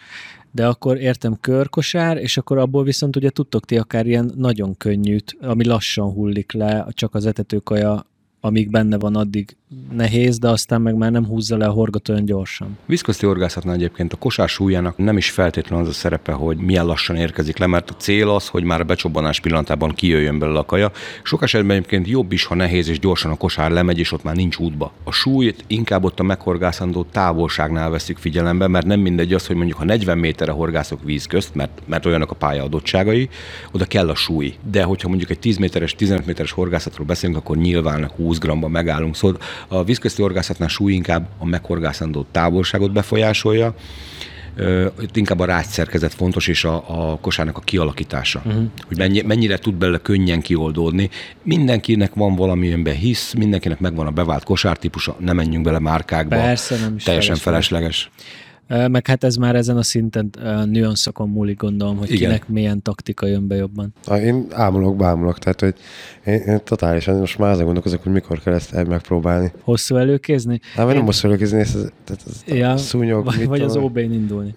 De akkor értem körkosár, és akkor abból viszont ugye tudtok ti akár ilyen nagyon könnyűt, ami lassan hullik le, csak az etetőkaja, amíg benne van, addig nehéz, de aztán meg már nem húzza le a horgot olyan gyorsan. Vízközti horgászatnál egyébként a kosár súlyának nem is feltétlenül az a szerepe, hogy milyen lassan érkezik le, mert a cél az, hogy már a becsobbanás pillanatában kijöjjön belőle a kaja. Sok esetben egyébként jobb is, ha nehéz és gyorsan a kosár lemegy, és ott már nincs útba. A súlyt inkább ott a meghorgászandó távolságnál veszük figyelembe, mert nem mindegy az, hogy mondjuk ha 40 méterre horgászok víz közt, mert olyanok a pálya adottságai, oda kell a súly. De hogyha mondjuk egy 10 méteres, 15 méteres horgászatról beszélünk, akkor nyilván 20 g-ban megállunk. Szóval a vízközti horgászatnál súly inkább a meghorgászandó távolságot befolyásolja. Itt inkább a rágyszerkezet fontos, és a kosárnak a kialakítása. Hogy mennyire tud belőle könnyen kioldódni. Mindenkinek van valamilyenben hisz, mindenkinek megvan a bevált kosártípusa, ne menjünk bele márkákba. Persze, nem is teljesen felesleges. Meg hát ez már ezen a szinten nüanszokon múlik, gondolom, hogy igen. Kinek milyen taktika jön be jobban. Én ámulok, tehát hogy én totálisan most már azon gondolkozok, hogy mikor kell ezt megpróbálni. Hosszú előkézni? Hát nem hosszú előkézni, ez szúnyog. Vagy az OB-n indulni.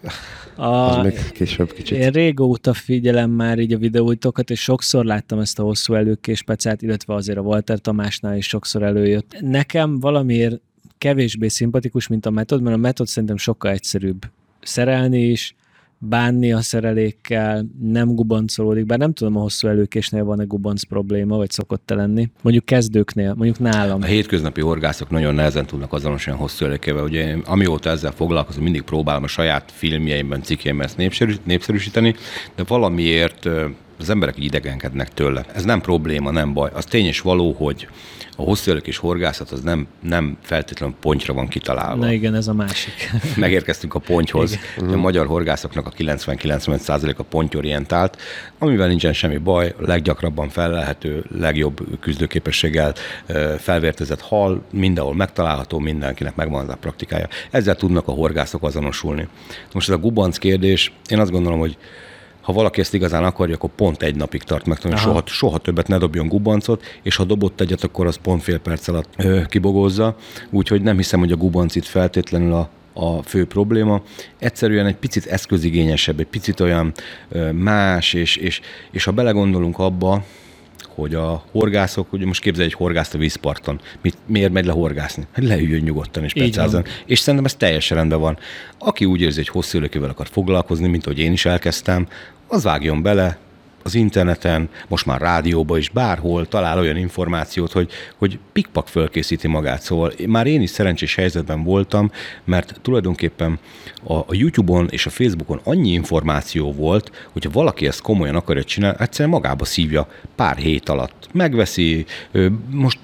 Az még később kicsit. Én régóta figyelem már így a videóitokat, és sokszor láttam ezt a hosszú előkés pecát, illetve azért a Walter Tamásnál is sokszor előjött. Nekem valamiért kevésbé szimpatikus, mint a metód, mert a metód szerintem sokkal egyszerűbb szerelni is, bánni a szerelékkel, nem gubancolódik, bár nem tudom, a hosszú előkésnél van egy gubanc probléma, vagy szokott-e lenni. Mondjuk kezdőknél, mondjuk nálam. A hétköznapi horgászok nagyon nehezen tudnak azonosan hosszú előkével. Ugye amióta ezzel foglalkozom, mindig próbálom a saját filmjeimben, cikkeimben ezt népszerűsíteni, de valamiért az emberek idegenkednek tőle. Ez nem probléma, nem baj. Az tény és való, hogy a hosszúelőkés horgászat az nem feltétlenül pontyra van kitalálva. Na igen, ez a másik. Megérkeztünk a pontyhoz. A magyar horgászoknak a 90-95% a pontyorientált, amivel nincsen semmi baj, leggyakrabban fellelhető, legjobb küzdőképességgel felvértezett hal, mindenhol megtalálható, mindenkinek megvan az a praktikája. Ezzel tudnak a horgászok azonosulni. Most ez a gubanc kérdés, én azt gondolom, hogy ha ha valaki ezt igazán akarja, akkor pont egy napig tart megtanulni, soha többet ne dobjon gubancot, és ha dobott egyet, akkor az pont fél perc alatt kibogozza, úgyhogy nem hiszem, hogy a gubanc itt feltétlenül a fő probléma. Egyszerűen egy picit eszközigényesebb, egy picit olyan más, és ha belegondolunk abba, hogy a horgászok, ugye most képzelj egy horgászt a vízparton. Miért megy le horgászni? Hát leüljön nyugodtan és pecázzon. És szerintem ez teljesen rendben van. Aki úgy érzi, hogy hosszú élőkővel akar foglalkozni, mint ahogy én is elkezdtem, az vágjon bele az interneten, most már rádióba is, bárhol talál olyan információt, hogy pikpak fölkészíti magát. Szóval már én is szerencsés helyzetben voltam, mert tulajdonképpen a YouTube-on és a Facebookon annyi információ volt, hogyha valaki ezt komolyan akarja csinálni, egyszerűen magába szívja pár hét alatt. Megveszi, most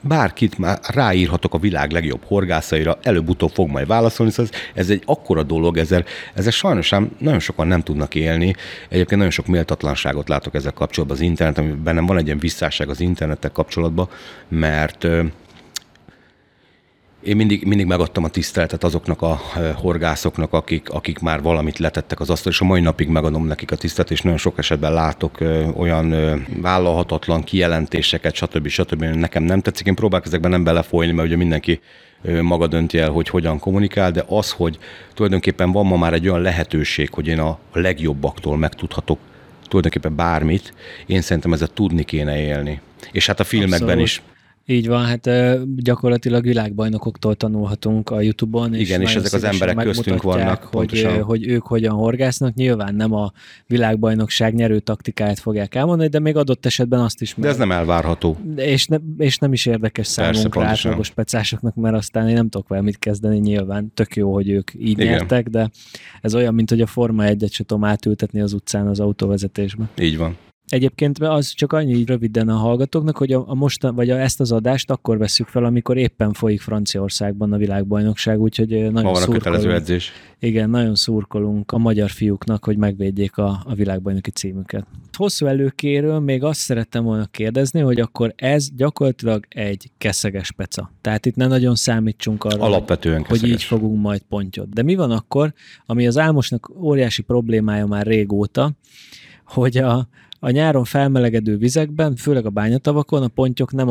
bárkit már ráírhatok a világ legjobb horgászaira, előbb-utóbb fog majd válaszolni, szóval ez egy akkora dolog, ezzel sajnos nagyon sokan nem tudnak élni. Egyébként nagyon sok méltatlanságot látok ezzel kapcsolatban az interneten, amiben bennem van egy ilyen visszásság az internettel kapcsolatban, mert én mindig megadtam a tiszteletet azoknak a horgászoknak, akik már valamit letettek az asztalra, és a mai napig megadom nekik a tiszteletet, és nagyon sok esetben látok olyan vállalhatatlan kijelentéseket, stb. Nekem nem tetszik, én próbálok ezekben nem belefolyni, mert ugye mindenki maga dönti el, hogy hogyan kommunikál, de az, hogy tulajdonképpen van ma már egy olyan lehetőség, hogy én a legjobbaktól megtudhatok tulajdonképpen bármit, én szerintem ezzel tudni kéne élni. És hát a filmekben Abszolút. Is. Így van, hát gyakorlatilag világbajnokoktól tanulhatunk a YouTube-on. Igen, és ezek az emberek köztünk vannak. Hogy ők hogyan horgásznak. Nyilván nem a világbajnokság nyerő taktikáját fogják elmondani, de még adott esetben azt is. De ez nem elvárható. És nem is érdekes számunkra átlagos pecásoknak, mert aztán én nem tudok vele mit kezdeni, nyilván tök jó, hogy ők így nyertek, de ez olyan, mint hogy a Forma 1-et se tudom átültetni az utcán az autóvezetésbe. Így van. Egyébként az csak annyi röviden a hallgatóknak, hogy ezt az adást akkor vesszük fel, amikor éppen folyik Franciaországban a világbajnokság, úgyhogy nagyon szurkolunk. Igen, nagyon szurkolunk a magyar fiúknak, hogy megvédjék a világbajnoki címüket. Hosszú előkéről még azt szerettem volna kérdezni, hogy akkor ez gyakorlatilag egy keszeges peca. Tehát itt nem nagyon számítsunk arra, alapvetően hogy így fogunk majd pontyot. De mi van akkor, ami az álmosnak óriási problémája már régóta, hogy a nyáron felmelegedő vizekben, főleg a bányatavakon a pontyok nem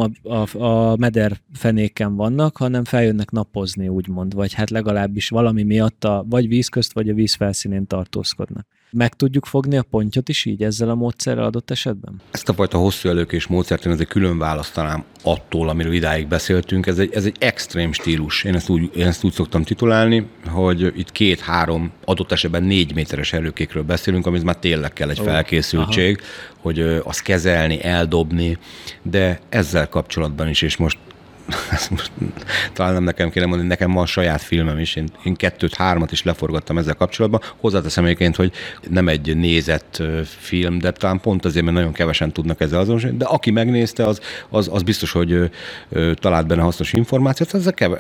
a mederfenéken vannak, hanem feljönnek napozni, úgymond, vagy hát legalábbis valami miatt vagy vízközt, vagy a víz felszínén tartózkodnak. Meg tudjuk fogni a pontyot is így ezzel a módszerrel adott esetben? Ezt a fajta hosszú előkés módszert én azért külön választanám attól, amiről idáig beszéltünk. Ez egy extrém stílus. Én ezt úgy szoktam titulálni, hogy itt 2-3, adott esetben 4 méteres előkékről beszélünk, amit már tényleg kell egy felkészültség, hogy azt kezelni, eldobni, de ezzel kapcsolatban is, és most talán nem nekem kéne mondani, nekem van saját filmem is, én 2-3 is leforgattam ezzel kapcsolatban. Hozzáteszem egyébként, hogy nem egy nézett film, de talán pont azért, mert nagyon kevesen tudnak ezzel azonosulni, de aki megnézte, az biztos, hogy talált benne hasznos információt, ezzel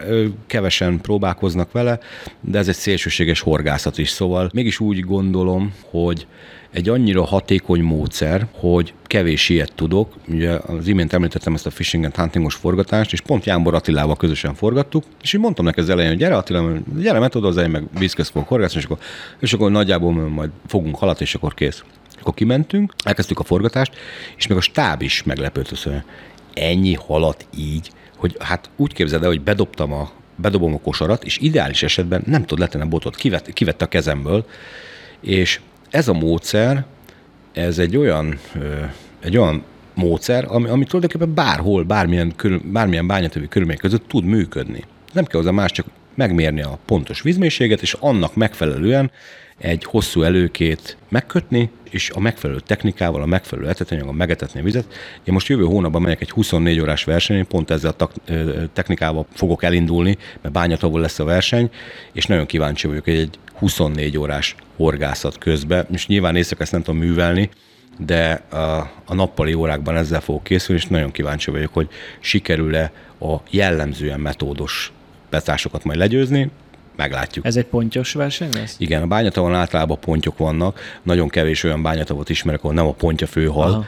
kevesen próbálkoznak vele, de ez egy szélsőséges horgászat is, szóval mégis úgy gondolom, hogy egy annyira hatékony módszer, hogy kevés ilyet tudok. Ugye az imént említettem ezt a Fishing and Huntingos forgatást, és pont Jámbor Attilával közösen forgattuk, és így mondtam neki az elején, hogy gyere Attila, gyere metodolzz, én meg vízközt fogok horgászni, és akkor nagyjából majd fogunk halat, és akkor kész. Akkor kimentünk, elkezdtük a forgatást, és még a stáb is meglepődött, hogy ennyi halat így, hogy hát úgy képzeld el, hogy bedobom a kosarat, és ideális esetben nem tud letenni a botot, kivett a kezemből, és ez a módszer, ez egy olyan módszer, ami tulajdonképpen bárhol, bármilyen bányatövi körülmények között tud működni. Nem kell hozzá más, csak megmérni a pontos vízmélységet, és annak megfelelően egy hosszú előkét megkötni, és a megfelelő technikával, a megfelelő etetőanyaggal megetetni a vizet. Én most jövő hónapban megyek egy 24 órás versenyen, pont ezzel a technikával fogok elindulni, mert bányatavon lesz a verseny, és nagyon kíváncsi vagyok, hogy egy 24 órás horgászat közben, és nyilván éjszaka ezt nem tudom művelni, de a nappali órákban ezzel fogok készülni, és nagyon kíváncsi vagyok, hogy sikerül-e a jellemzően metódos pecásokat majd legyőzni. Meglátjuk. Ez egy pontyos verseny lesz? Igen, a bányatavon általában pontyok vannak, nagyon kevés olyan bányatavot ismerek, ahol nem a pontya főhal, aha.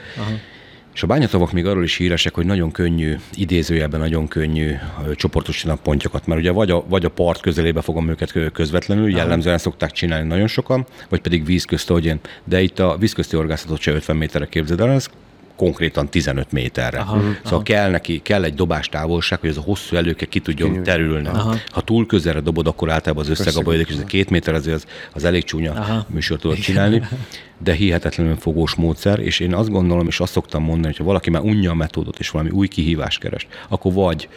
És a bányatavak még arról is híresek, hogy nagyon könnyű, idézőjelben nagyon könnyű csoportosítani a pontyokat, mert ugye vagy a part közelébe fogom őket közvetlenül, jellemzően szokták csinálni nagyon sokan, vagy pedig vízközt, ahogy én. De itt a vízközti horgászatot se 50 méterre képzeld el, ez konkrétan 15 méterre. Aha, szóval aha. kell egy dobástávolság, hogy ez a hosszú előke ki tudjon terülni. Aha. Ha túl közelre dobod, akkor általában az összegabajodik, és ez a 2 méter azért az elég csúnya műsort tudod csinálni. De hihetetlenül fogós módszer, és én azt gondolom, és azt szoktam mondani, hogy ha valaki már unja a metódot, és valami új kihívást keres, akkor vagy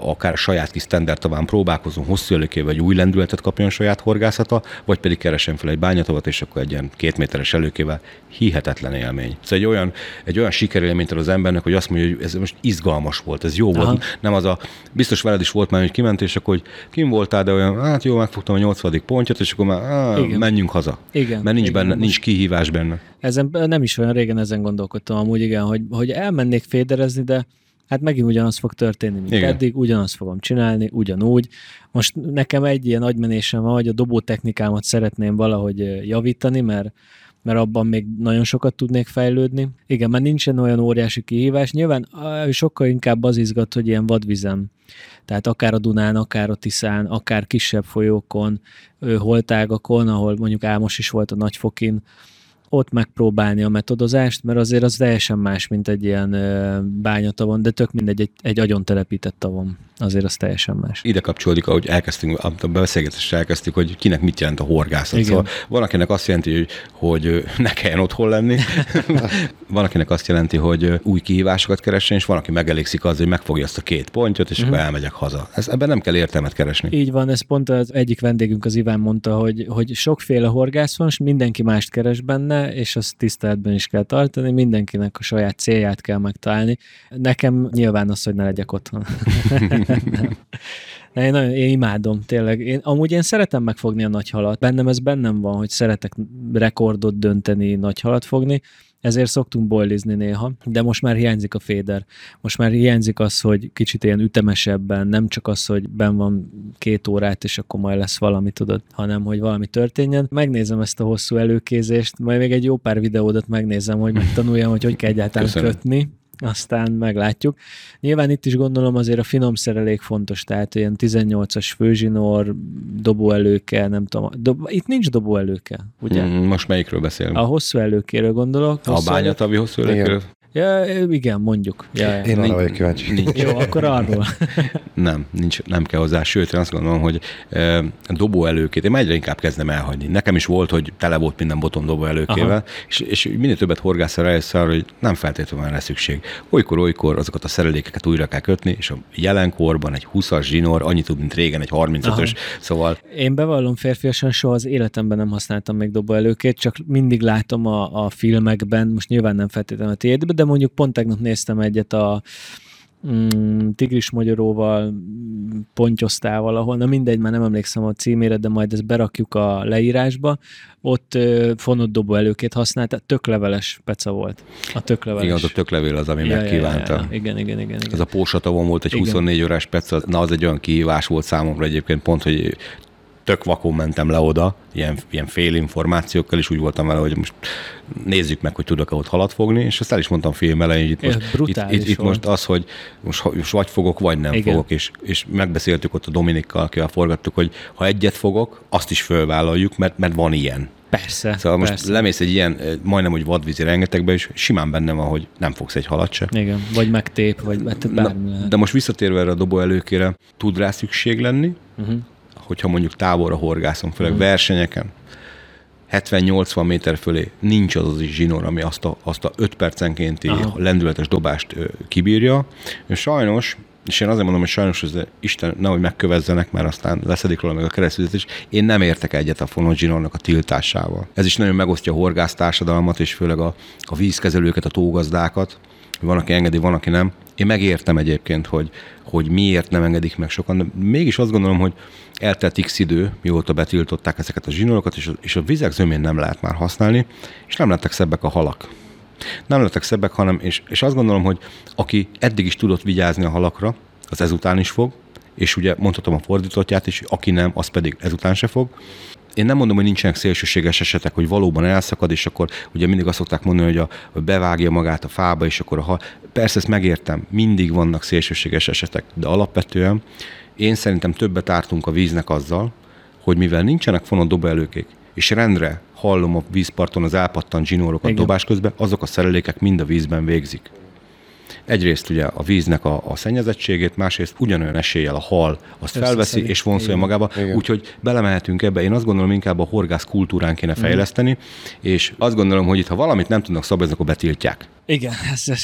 akár a saját kis sztenderdtaván próbálkozom hosszú előkével, egy új lendületet kapjon saját horgászata, vagy pedig keresem fel egy bányatavat, és akkor egy ilyen 2 méteres előkével hihetetlen élmény. Szóval egy olyan sikerélményt ad az embernek, hogy azt mondja, hogy ez most izgalmas volt, ez jó volt. Nem az a, biztos veled is volt már, hogy kimentés, akkor hogy kim voltál, de olyan, hát jó, megfogtam a 80. pontjat, és akkor már menjünk haza. Igen, mert nincs kihívás benne. Ezen nem is olyan régen ezen gondolkodtam amúgy, igen, hogy elmennék féderezni, de hát megint ugyanaz fog történni, mint eddig, ugyanazt fogom csinálni, ugyanúgy. Most nekem egy ilyen agymenésem van, hogy a dobótechnikámat szeretném valahogy javítani, mert abban még nagyon sokat tudnék fejlődni. Igen, mert nincsen olyan óriási kihívás. Nyilván sokkal inkább az izgat, hogy ilyen vadvizem. Tehát akár a Dunán, akár a Tiszán, akár kisebb folyókon, holtágakon, ahol mondjuk Álmos is volt a Nagyfokin, ott megpróbálni a metodozást, mert azért az teljesen más, mint egy ilyen bányatavon, de tök mindegy, egy agyon telepített tavon. Azért az teljesen más. Ide kapcsolódik, ahogy elkezdtünk, a beszélgetést elkezdtük, hogy kinek mit jelent a horgászat. Szóval van, akinek azt jelenti, hogy ne kelljen otthon lenni, van, akinek azt jelenti, hogy új kihívásokat keressen, és van, aki megelégszik az, hogy megfogja ezt a 2 pontot, és akkor elmegyek haza. Ebben nem kell értelmet keresni. Így van, ez pont az egyik vendégünk, az Iván mondta, hogy sokféle horgász van, és mindenki mást keres benne, és azt tiszteletben is kell tartani, mindenkinek a saját célját kell megtalálni. Nekem nyilván az, hogy ne legyek otthon. Én imádom, tényleg. Amúgy én szeretem megfogni a nagy halat. Bennem van, hogy szeretek rekordot dönteni, nagy halat fogni, ezért szoktunk boilizni néha, de most már hiányzik a féder. Most már hiányzik az, hogy kicsit ilyen ütemesebben, nem csak az, hogy benn van 2 órát, és akkor majd lesz valami, tudod, hanem hogy valami történjen. Megnézem ezt a hosszú előkézést, majd még egy jó pár videódat megnézem, hogy megtanuljam, hogy kell egyáltalán kötni. Aztán meglátjuk. Nyilván itt is gondolom azért a finom szerelék fontos, tehát ilyen 18-as főzsinór, dobóelőke, nem tudom. Itt nincs dobóelőke, ugye? Most melyikről beszélünk? A hosszú előkéről gondolok. A bányatavi hosszú előkéről? Ja, igen, mondjuk. Ja. Én arra vagyok kíváncsi. Jó, akkor arról. Nem kell hozzá. Sőt, én azt gondolom, hogy dobóelőkét én már egyre inkább kezdem elhagyni. Nekem is volt, hogy tele volt minden botom dobóelőkével, és minél többet horgászol rájössz arra, hogy nem feltétlenül van rá szükség. Olykor azokat a szerelékeket újra kell kötni, és a jelenkorban egy 20-as zsinór annyit tud, mint régen egy 35-ös. Szóval... Én bevallom férfiasan, soha az életemben nem használtam még dobóelőkét, csak mindig látom a filmekben, most nyilván nem feltétlenül a tiédben, de mondjuk pont tegnap néztem egyet a tigrismagyaróval, pontyoztával, ahol, na mindegy, már nem emlékszem a címére, de majd ezt berakjuk a leírásba, ott fonott dobóelőkét használta, tökleveles peca volt. A tökleveles. Igen, az a töklevél az, ami megkívánta. Ja. Igen. Ez a Pósatavon volt egy 24 órás peca, na az egy olyan kihívás volt számomra egyébként pont, hogy tök vakon mentem le oda, ilyen fél információkkal, és úgy voltam vele, hogy most nézzük meg, hogy tudok-e ott halat fogni, és azt el is mondtam film elején, hogy itt most az, hogy most vagy fogok, vagy nem fogok, és megbeszéltük ott a Dominikkal, akivel forgattuk, hogy ha egyet fogok, azt is fölvállaljuk, mert van ilyen. Persze. Szóval most lemész egy ilyen, majdnem, hogy vadvízi rengetegbe, és simán benne van, hogy nem fogsz egy halat se. Igen, vagy megtép, vagy bármi. De most visszatérve erre a dobóelőkére, tud rá szükség lenni, hogyha mondjuk távolra horgászom, főleg versenyeken, 70-80 méter fölé nincs az az zsinór, ami azt a 5 percenkénti lendületes dobást kibírja. És sajnos, és én azért mondom, hogy sajnos, az Isten nehogy megkövezzenek, mert aztán leszedik róla meg a keresztüzet is, én nem értek egyet a fonott zsinórnak a tiltásával. Ez is nagyon megosztja a horgásztársadalmat, és főleg a vízkezelőket, a tógazdákat. Van, aki engedi, van, aki nem. Én megértem egyébként, hogy miért nem engedik meg sokan, de mégis azt gondolom, hogy eltelt x idő, mióta betiltották ezeket a zsinórokat, és a vizek zömén nem lehet már használni, és nem lettek szebbek a halak. Nem lettek szebbek, hanem, és azt gondolom, hogy aki eddig is tudott vigyázni a halakra, az ezután is fog, és ugye mondhatom a fordítottját is, aki nem, az pedig ezután se fog. Én nem mondom, hogy nincsenek szélsőséges esetek, hogy valóban elszakad, és akkor ugye mindig azt szokták mondani, hogy bevágja magát a fába, és akkor persze ezt megértem, mindig vannak szélsőséges esetek, de alapvetően én szerintem többet ártunk a víznek azzal, hogy mivel nincsenek fonott dobelőkék, és rendre hallom a vízparton az elpattant zsinórokat igen. dobás közben, azok a szerelékek mind a vízben végzik. Egyrészt ugye a víznek a szennyezettségét, másrészt ugyanolyan eséllyel a hal azt felveszi és vonszolja magába, úgyhogy belemehetünk ebbe. Én azt gondolom, inkább a horgász kultúrán kéne fejleszteni, és azt gondolom, hogy itt ha valamit nem tudnak szabályozni, akkor betiltják. Igen, ez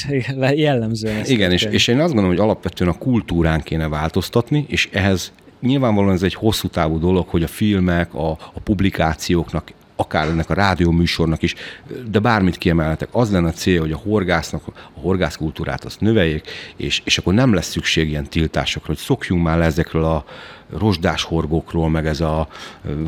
jellemzően. Igen, és én azt gondolom, hogy alapvetően a kultúrán kéne változtatni, és ehhez nyilvánvalóan ez egy hosszú távú dolog, hogy a filmek, a publikációknak, akár ennek a rádióműsornak is, de bármit kiemelhetek. Az lenne a cél, hogy a horgászkultúrát azt növeljék, és akkor nem lesz szükség ilyen tiltásokra, hogy szokjunk már le ezekről a rozsdáshorgókról, meg ez a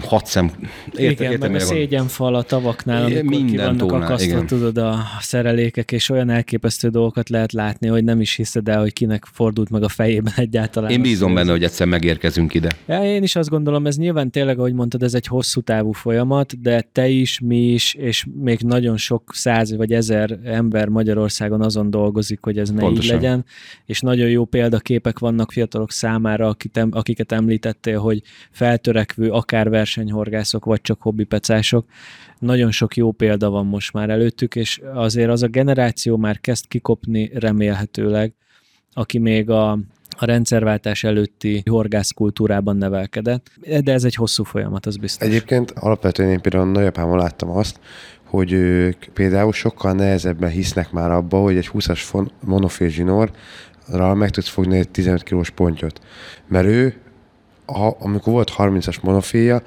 hatszem... Igen, meg a szégyenfal a tavaknál, amikor ki vannak akasztva, tudod, a szerelékek, és olyan elképesztő dolgokat lehet látni, hogy nem is hiszed el, hogy kinek fordult meg a fejében egyáltalán. Én bízom benne, hogy egyszer megérkezünk ide. Ja, én is azt gondolom, ez nyilván tényleg, ahogy mondtad, ez egy hosszú távú folyamat, de te is, mi is, és még nagyon sok 100 vagy 1000 ember Magyarországon azon dolgozik, hogy ez ne így legyen, és nagyon jó példaképek vannak fiatalok számára, akiket említettél, hogy feltörekvő akár versenyhorgászok, vagy csak hobbipecások. Nagyon sok jó példa van most már előttük, és azért az a generáció már kezd kikopni remélhetőleg, aki még a rendszerváltás előtti horgászkultúrában nevelkedett. De ez egy hosszú folyamat, az biztos. Egyébként alapvetően én például nagyapámon láttam azt, hogy ők például sokkal nehezebben hisznek már abba, hogy egy 20-as monofil zsinórral meg tudsz fogni egy 15 kilós pontyot. Mert ő, amikor volt 30-as monofilja,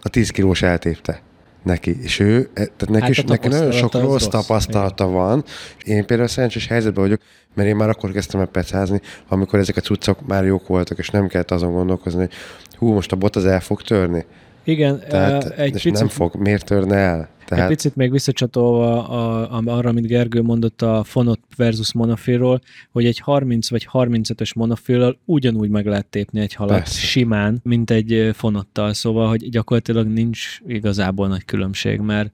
a 10 kilós eltépte neki. És ő, tehát neki nagyon sok rossz tapasztalata van. Én például szerencsés helyzetben vagyok, mert én már akkor kezdtem el pecázni, amikor ezek a cuccok már jók voltak, és nem kellett azon gondolkozni, hogy hú, most a bot az el fog törni. Igen. Tehát, nem fog, miért törne el? Tehát... Egy picit még visszacsatolva arra, amit Gergő mondott a fonott versus monofilról, hogy egy 30 vagy 35-ös monofillal ugyanúgy meg lehet tépni egy halat persze. simán, mint egy fonottal. Szóval, hogy gyakorlatilag nincs igazából nagy különbség, mert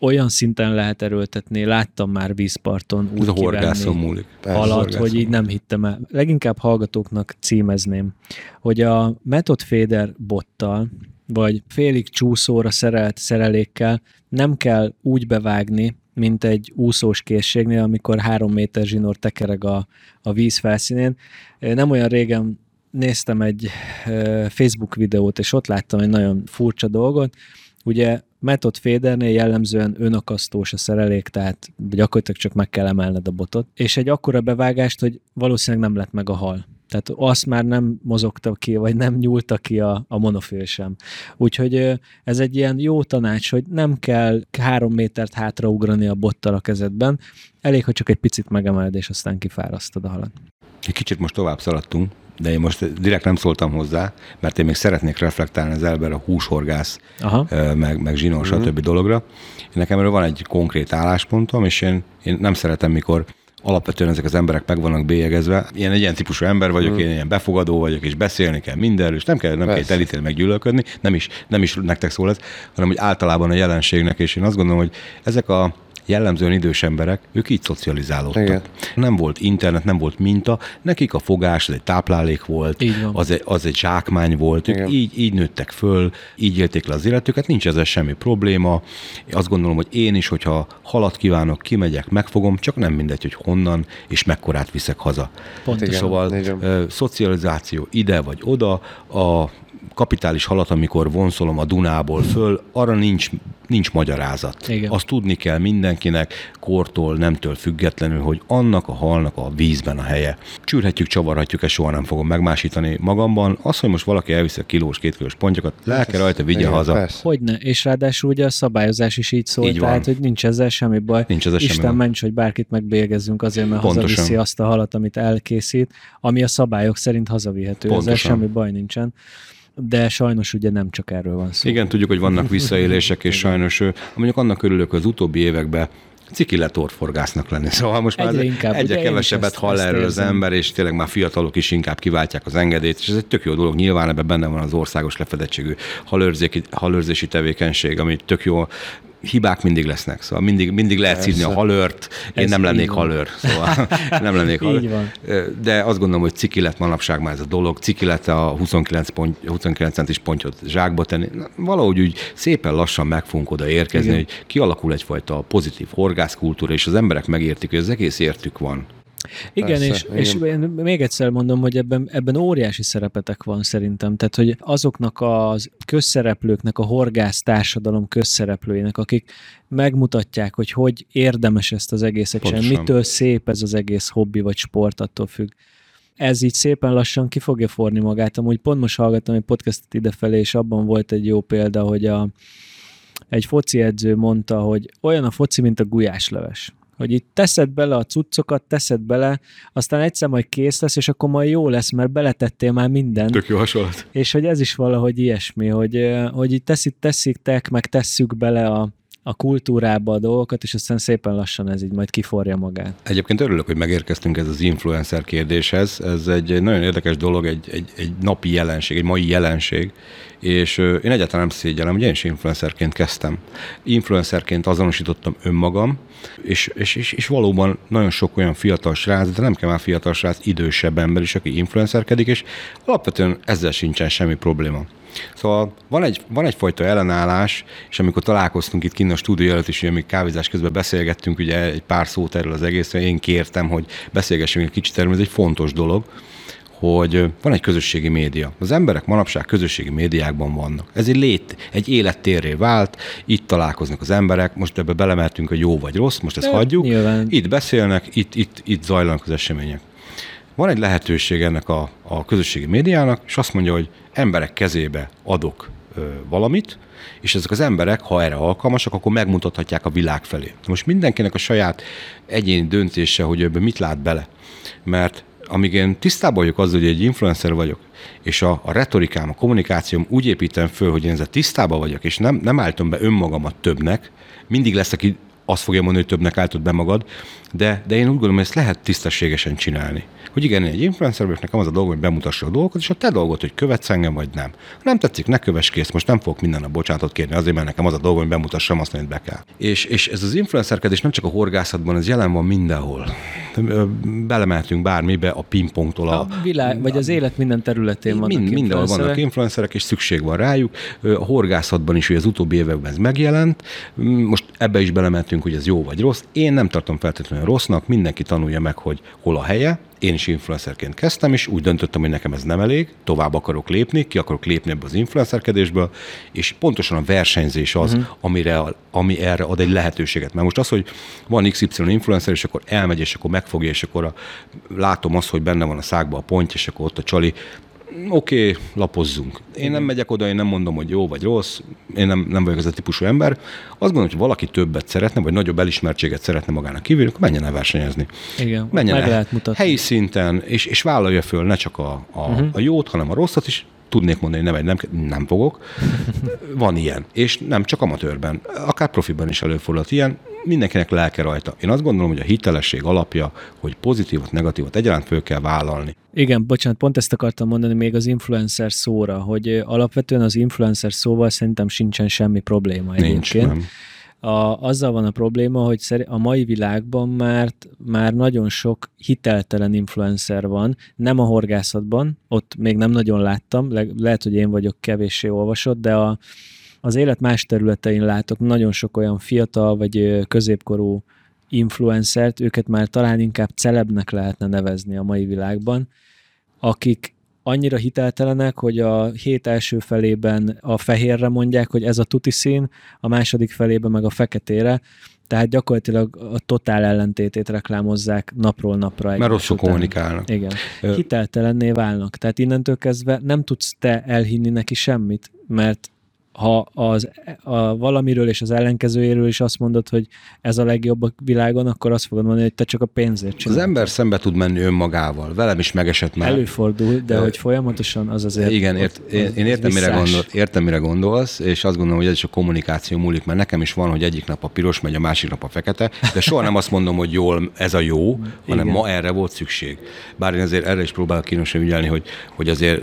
olyan szinten lehet erőltetni, láttam már vízparton úgy kivenni halat, hogy így nem hittem el. Leginkább hallgatóknak címezném, hogy a method feeder bottal vagy félig csúszóra szerelt szerelékkel nem kell úgy bevágni, mint egy úszós készségnél, amikor 3 méter zsinór tekereg a víz felszínén. Nem olyan régen néztem egy Facebook videót, és ott láttam egy nagyon furcsa dolgot. Ugye method feedernél jellemzően önakasztós a szerelék, tehát gyakorlatilag csak meg kell emelned a botot. És egy akkora bevágást, hogy valószínűleg nem lett meg a hal. Tehát azt már nem mozogta ki, vagy nem nyúlta ki a monofil sem. Úgyhogy ez egy ilyen jó tanács, hogy nem kell 3 métert hátraugrani a bottal a kezedben, elég, hogy csak egy picit megemeled, és aztán kifárasztod a halat. Egy kicsit most tovább szaladtunk, de én most direkt nem szóltam hozzá, mert én még szeretnék reflektálni az elber a húshorgász, meg zsinór, stb. Dologra. Nekem erről van egy konkrét álláspontom, és én nem szeretem, mikor alapvetően ezek az emberek meg vannak bélyegezve. Én egy ilyen típusú ember vagyok, én ilyen befogadó vagyok, és beszélni kell mindenről, és nem kell elítélni, meg gyűlölködni, nem is nektek szól ez, hanem hogy általában a jelenségnek, és én azt gondolom, hogy ezek a jellemzően idős emberek, ők így szocializálódtak. Igen. Nem volt internet, nem volt minta, nekik a fogás az egy táplálék volt, az egy zsákmány volt, ők így nőttek föl, így élték le az életüket, nincs ezzel semmi probléma. Azt gondolom, hogy én is, hogyha halat kívánok, kimegyek, megfogom, csak nem mindegy, hogy honnan és mekkorát viszek haza. Pont. Szóval szocializáció ide vagy oda, a kapitális halat, amikor vonszolom a Dunából föl, arra nincs magyarázat. Igen. Azt tudni kell mindenkinek, kortól, nemtől függetlenül, hogy annak a halnak a vízben a helye. Csűrhetjük, csavarhatjuk, ezt soha nem fogom megmásítani magamban. Az, hogy most valaki elviszi a kilós, 2 kilós pontyokat, lelke rajta, vigye haza. Persze. Hogyne, és ráadásul ugye a szabályozás is így szól, tehát, hogy nincs ezzel semmi baj. Isten ments, hogy bárkit megbélyegezzünk azért, mert hazaviszi azt a halat, amit elkészít, ami a szabályok szerint hazavihető. Pontosan. Ezzel semmi baj nincsen. De sajnos ugye nem csak erről van szó. Igen, tudjuk, hogy vannak visszaélések, és sajnos mondjuk annak örülök, hogy az utóbbi években ciki lett orvforgásznak lenni. Szóval most már egyre kevesebbet hall erről az ember, és tényleg már fiatalok is inkább kiváltják az engedélyt, és ez egy tök jó dolog. Nyilván ebben benne van az országos lefedettségű halőrzési tevékenység, ami tök jó. Hibák mindig lesznek, szóval mindig lehet szívni a halőrt, én nem lennék halőr, szóval nem lennék halőr. De azt gondolom, hogy ciki lett manapság már ez a dolog, ciki lett a 29 centis pontyot zsákba tenni. Valahogy úgy szépen lassan meg fogunk oda érkezni, igen, hogy kialakul egyfajta pozitív horgászkultúra, és az emberek megértik, hogy az egész értük van. Igen, persze, és én még egyszer mondom, hogy ebben óriási szerepetek van szerintem, tehát hogy azoknak a közszereplőknek, a horgász társadalom közszereplőinek, akik megmutatják, hogy érdemes ezt az egészet csinálni, mitől szép ez az egész hobbi vagy sport, attól függ. Ez így szépen lassan ki fogja forni magát. Amúgy pont most hallgattam egy podcastot idefelé, és abban volt egy jó példa, hogy egy foci edző mondta, hogy olyan a foci, mint a gulyásleves. Hogy itt teszed bele a cuccokat, aztán egyszer majd kész lesz, és akkor majd jó lesz, mert beletettél már mindent. Tök jó hasonlat. És hogy ez is valahogy ilyesmi, hogy itt tesszük bele a kultúrába a dolgokat, és aztán szépen lassan ez így majd kiforja magát. Egyébként örülök, hogy megérkeztünk ez az influencer kérdéshez. Ez egy nagyon érdekes dolog, egy napi jelenség, egy mai jelenség, és én egyáltalán nem szégyellem, hogy én is influencerként kezdtem. Influencerként azonosítottam önmagam, és valóban nagyon sok olyan fiatal srác, de nem kell már fiatal srác, idősebb ember is, aki influencerkedik, és alapvetően ezzel sincsen semmi probléma. Szóval van egyfajta ellenállás, és amikor találkoztunk itt kint a stúdió előtt is, ugye még kávézás közben beszélgettünk, ugye egy pár szót erről az egészről, én kértem, hogy beszélgessünk egy kicsit erről, ez egy fontos dolog, hogy van egy közösségi média. Az emberek manapság közösségi médiákban vannak. Ez egy élettérré vált, itt találkoznak az emberek, most ebbe belemertünk, hogy jó vagy rossz, most ezt hagyjuk. Nyilván. Itt beszélnek, itt zajlanak az események. Van egy lehetőség ennek a közösségi médiának, és azt mondja, hogy emberek kezébe adok valamit, és ezek az emberek, ha erre alkalmasak, akkor megmutathatják a világ felé. Most mindenkinek a saját egyéni döntése, hogy ebben mit lát bele. Mert amíg én tisztában vagyok azzal, hogy egy influencer vagyok, és a retorikám, a kommunikációm úgy építem föl, hogy én ezzel tisztában vagyok, és nem állítom be önmagamat többnek, mindig lesz, aki azt fogja mondani, hogy többnek álltad be magad, de én úgy gondolom, hogy ezt lehet tisztességesen csinálni. Hogy igen, egy influencer vagyok, nekem az a dolgom, hogy bemutassa a dolgokat, és a te dolgot, hogy követsz engem, vagy nem. Ha nem tetszik, ne kövess, kész, most nem fogok minden nap bocsánatot kérni azért, mert nekem az a dolgom, hogy bemutassam azt, amit be kell. És ez az influencerkedés nem csak a horgászatban, ez jelen van mindenhol. Belemeltünk bármibe, a pingpongtól a világ, vagy az élet minden területén vannak mindenhol vannak influencerek, és szükség van rájuk. A horgászatban is, hogy az utóbbi években ez megjelent. Most ebbe is belemeltünk, hogy ez jó vagy rossz. Én nem tartom feltétlenül rossznak, mindenki tanulja meg, hogy hol a helye. Én is influencerként kezdtem, és úgy döntöttem, hogy nekem ez nem elég, tovább akarok lépni, ki akarok lépni ebből az influencerkedésből, és pontosan a versenyzés az, ami erre ad egy lehetőséget. Mert most az, hogy van XY influencer, és akkor elmegy, és akkor megfogja, és akkor látom azt, hogy benne van a szákba a ponty, és akkor ott a csali, oké, lapozzunk. Én nem megyek oda, én nem mondom, hogy jó vagy rossz, én nem vagyok ez a típusú ember. Azt gondolom, hogy valaki többet szeretne, vagy nagyobb elismertséget szeretne magának kívül, akkor menjen el versenyezni. Igen, menjen el helyi szinten, és vállalja föl ne csak a jót, hanem a rosszat is. Tudnék mondani, hogy nem fogok. Van ilyen, és nem csak amatőrben, akár profiban is előfordulhat ilyen, mindenkinek lelke rajta. Én azt gondolom, hogy a hitelesség alapja, hogy pozitívot, negatívot egyaránt föl kell vállalni. Igen, bocsánat, pont ezt akartam mondani még az influencer szóra, hogy alapvetően az influencer szóval szerintem sincsen semmi probléma egyébként. Nincs, nem. Azzal van a probléma, hogy a mai világban már nagyon sok hiteltelen influencer van, nem a horgászatban, ott még nem nagyon láttam, lehet, hogy én vagyok kevéssé olvasott, de az élet más területein látok nagyon sok olyan fiatal vagy középkorú influencert, őket már talán inkább celebnek lehetne nevezni a mai világban, akik annyira hiteltelenek, hogy a hét első felében a fehérre mondják, hogy ez a tuti szín, a második felében meg a feketére, tehát gyakorlatilag a totál ellentétét reklámozzák napról napra. Mert rosszul kommunikálnak. Igen. Hiteltelenné válnak. Tehát innentől kezdve nem tudsz te elhinni neki semmit, mert ha valamiről és az ellenkezőjéről is azt mondod, hogy ez a legjobb a világon, akkor azt fogod mondani, hogy te csak a pénzért csinálod. Az ember szembe tud menni önmagával. Velem is megesett már. Előfordul, de hogy folyamatosan az azért... Igen, értem, mire gondolsz, és azt gondolom, hogy ez is a kommunikáció múlik, mert nekem is van, hogy egyik nap a piros megy, a másik nap a fekete, de soha nem azt mondom, hogy jól, ez a jó, hanem igen, ma erre volt szükség. Bár én azért erre is próbálok kínosan ügyelni, hogy azért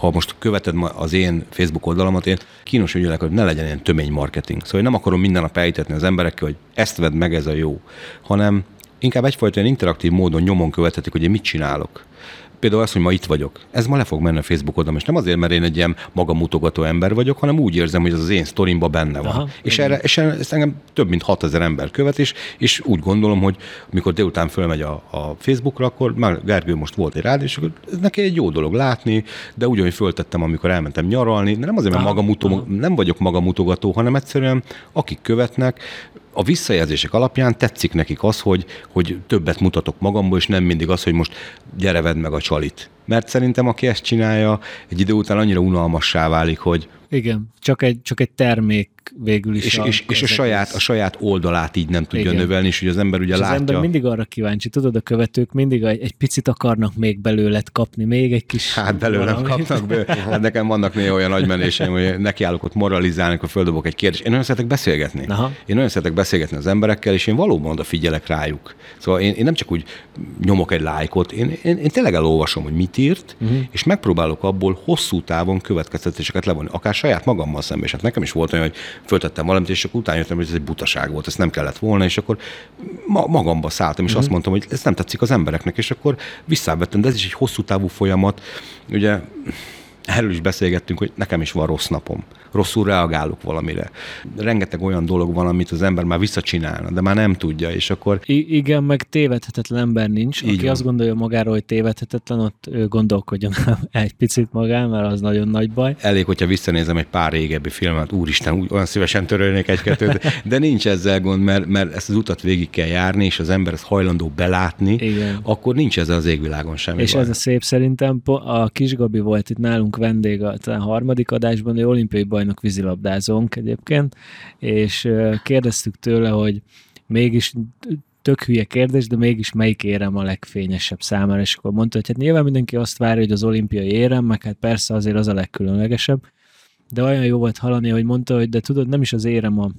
ha most követed az én Facebook oldalamat, én kínos ügyelek, hogy ne legyen ilyen tömény marketing. Szóval én nem akarom minden nap elhitetni az emberekkel, hogy ezt vedd meg, ez a jó, hanem inkább egyfajta ilyen interaktív módon nyomon követhetik, hogy én mit csinálok. Például az, hogy ma itt vagyok. Ez ma le fog menni a Facebook oldalon, és nem azért, mert én egy ilyen magamutogató ember vagyok, hanem úgy érzem, hogy az az én sztorimba benne van. Aha, és ezt engem több mint 6000 ember követ, és úgy gondolom, hogy amikor délután fölmegy a Facebookra, akkor már Gergő most volt egy rád, és akkor ez neki egy jó dolog látni, de ugyanúgy föltettem, amikor elmentem nyaralni, de nem azért, mert nem vagyok magamutogató, hanem egyszerűen akik követnek, a visszajelzések alapján tetszik nekik az, hogy többet mutatok magamból, és nem mindig az, hogy most gyere, vedd meg a csalit. Mert szerintem, aki ezt csinálja, egy idő után annyira unalmassá válik, hogy... Igen, csak egy termék végül is. És a saját oldalát így nem tudja, igen, növelni, és hogy az ember ugye és látja... az ember mindig arra kíváncsi, tudod, a követők mindig egy picit akarnak még belőled kapni, még egy kis... Hát belőlem kapnak, hát nekem vannak néha olyan agymenéseim, hogy nekiállok ott moralizálni, akkor földobok egy kérdést. Én nagyon szeretek beszélgetni. Aha. Én nagyon szeretek beszélgetni az emberekkel, és én valóban odafigyelek rájuk. Szóval én nem csak úgy nyomok egy lájkot, én tényleg elolvasom, hogy mit írt, és megpróbálok abból hosszú távon következtetéseket levonni, akár saját magammal szemben. Hát nekem is volt olyan, hogy föltettem valamit, és akkor utána jöttem, hogy ez egy butaság volt, ezt nem kellett volna, és akkor magamba szálltam, és azt mondtam, hogy ez nem tetszik az embereknek, és akkor visszavettem, de ez is egy hosszú távú folyamat. Ugye erről is beszélgettünk, hogy nekem is van rossz napom. Rosszul reagálok valamire. Rengeteg olyan dolog van, amit az ember már visszacsinálna, de már nem tudja, és akkor... Igen, meg tévedhetetlen ember nincs. Aki azt gondolja magáról, hogy tévedhetetlen, ott gondolkodjon egy picit magán, mert az nagyon nagy baj. Elég, hogyha visszanézem egy pár régebbi filmet, úristen, olyan szívesen törölnék egy-kettőt, de nincs ezzel gond, mert ezt az utat végig kell járni, és az ember ezt hajlandó belátni, igen, akkor nincs ezzel az égvilágon semmi és baj. Ez a szép szerintem. A Kis Gabi volt itt nálunk vendég a harmadik adásban, ő olimpiai bajnok vízilabdázónk egyébként, és kérdeztük tőle, hogy mégis tök hülye kérdés, de mégis melyik érem a legfényesebb számára, és akkor mondta, hogy hát nyilván mindenki azt várja, hogy az olimpiai érem, meg hát persze azért az a legkülönlegesebb, de olyan jó volt hallani, hogy mondta, hogy de tudod, nem is az érem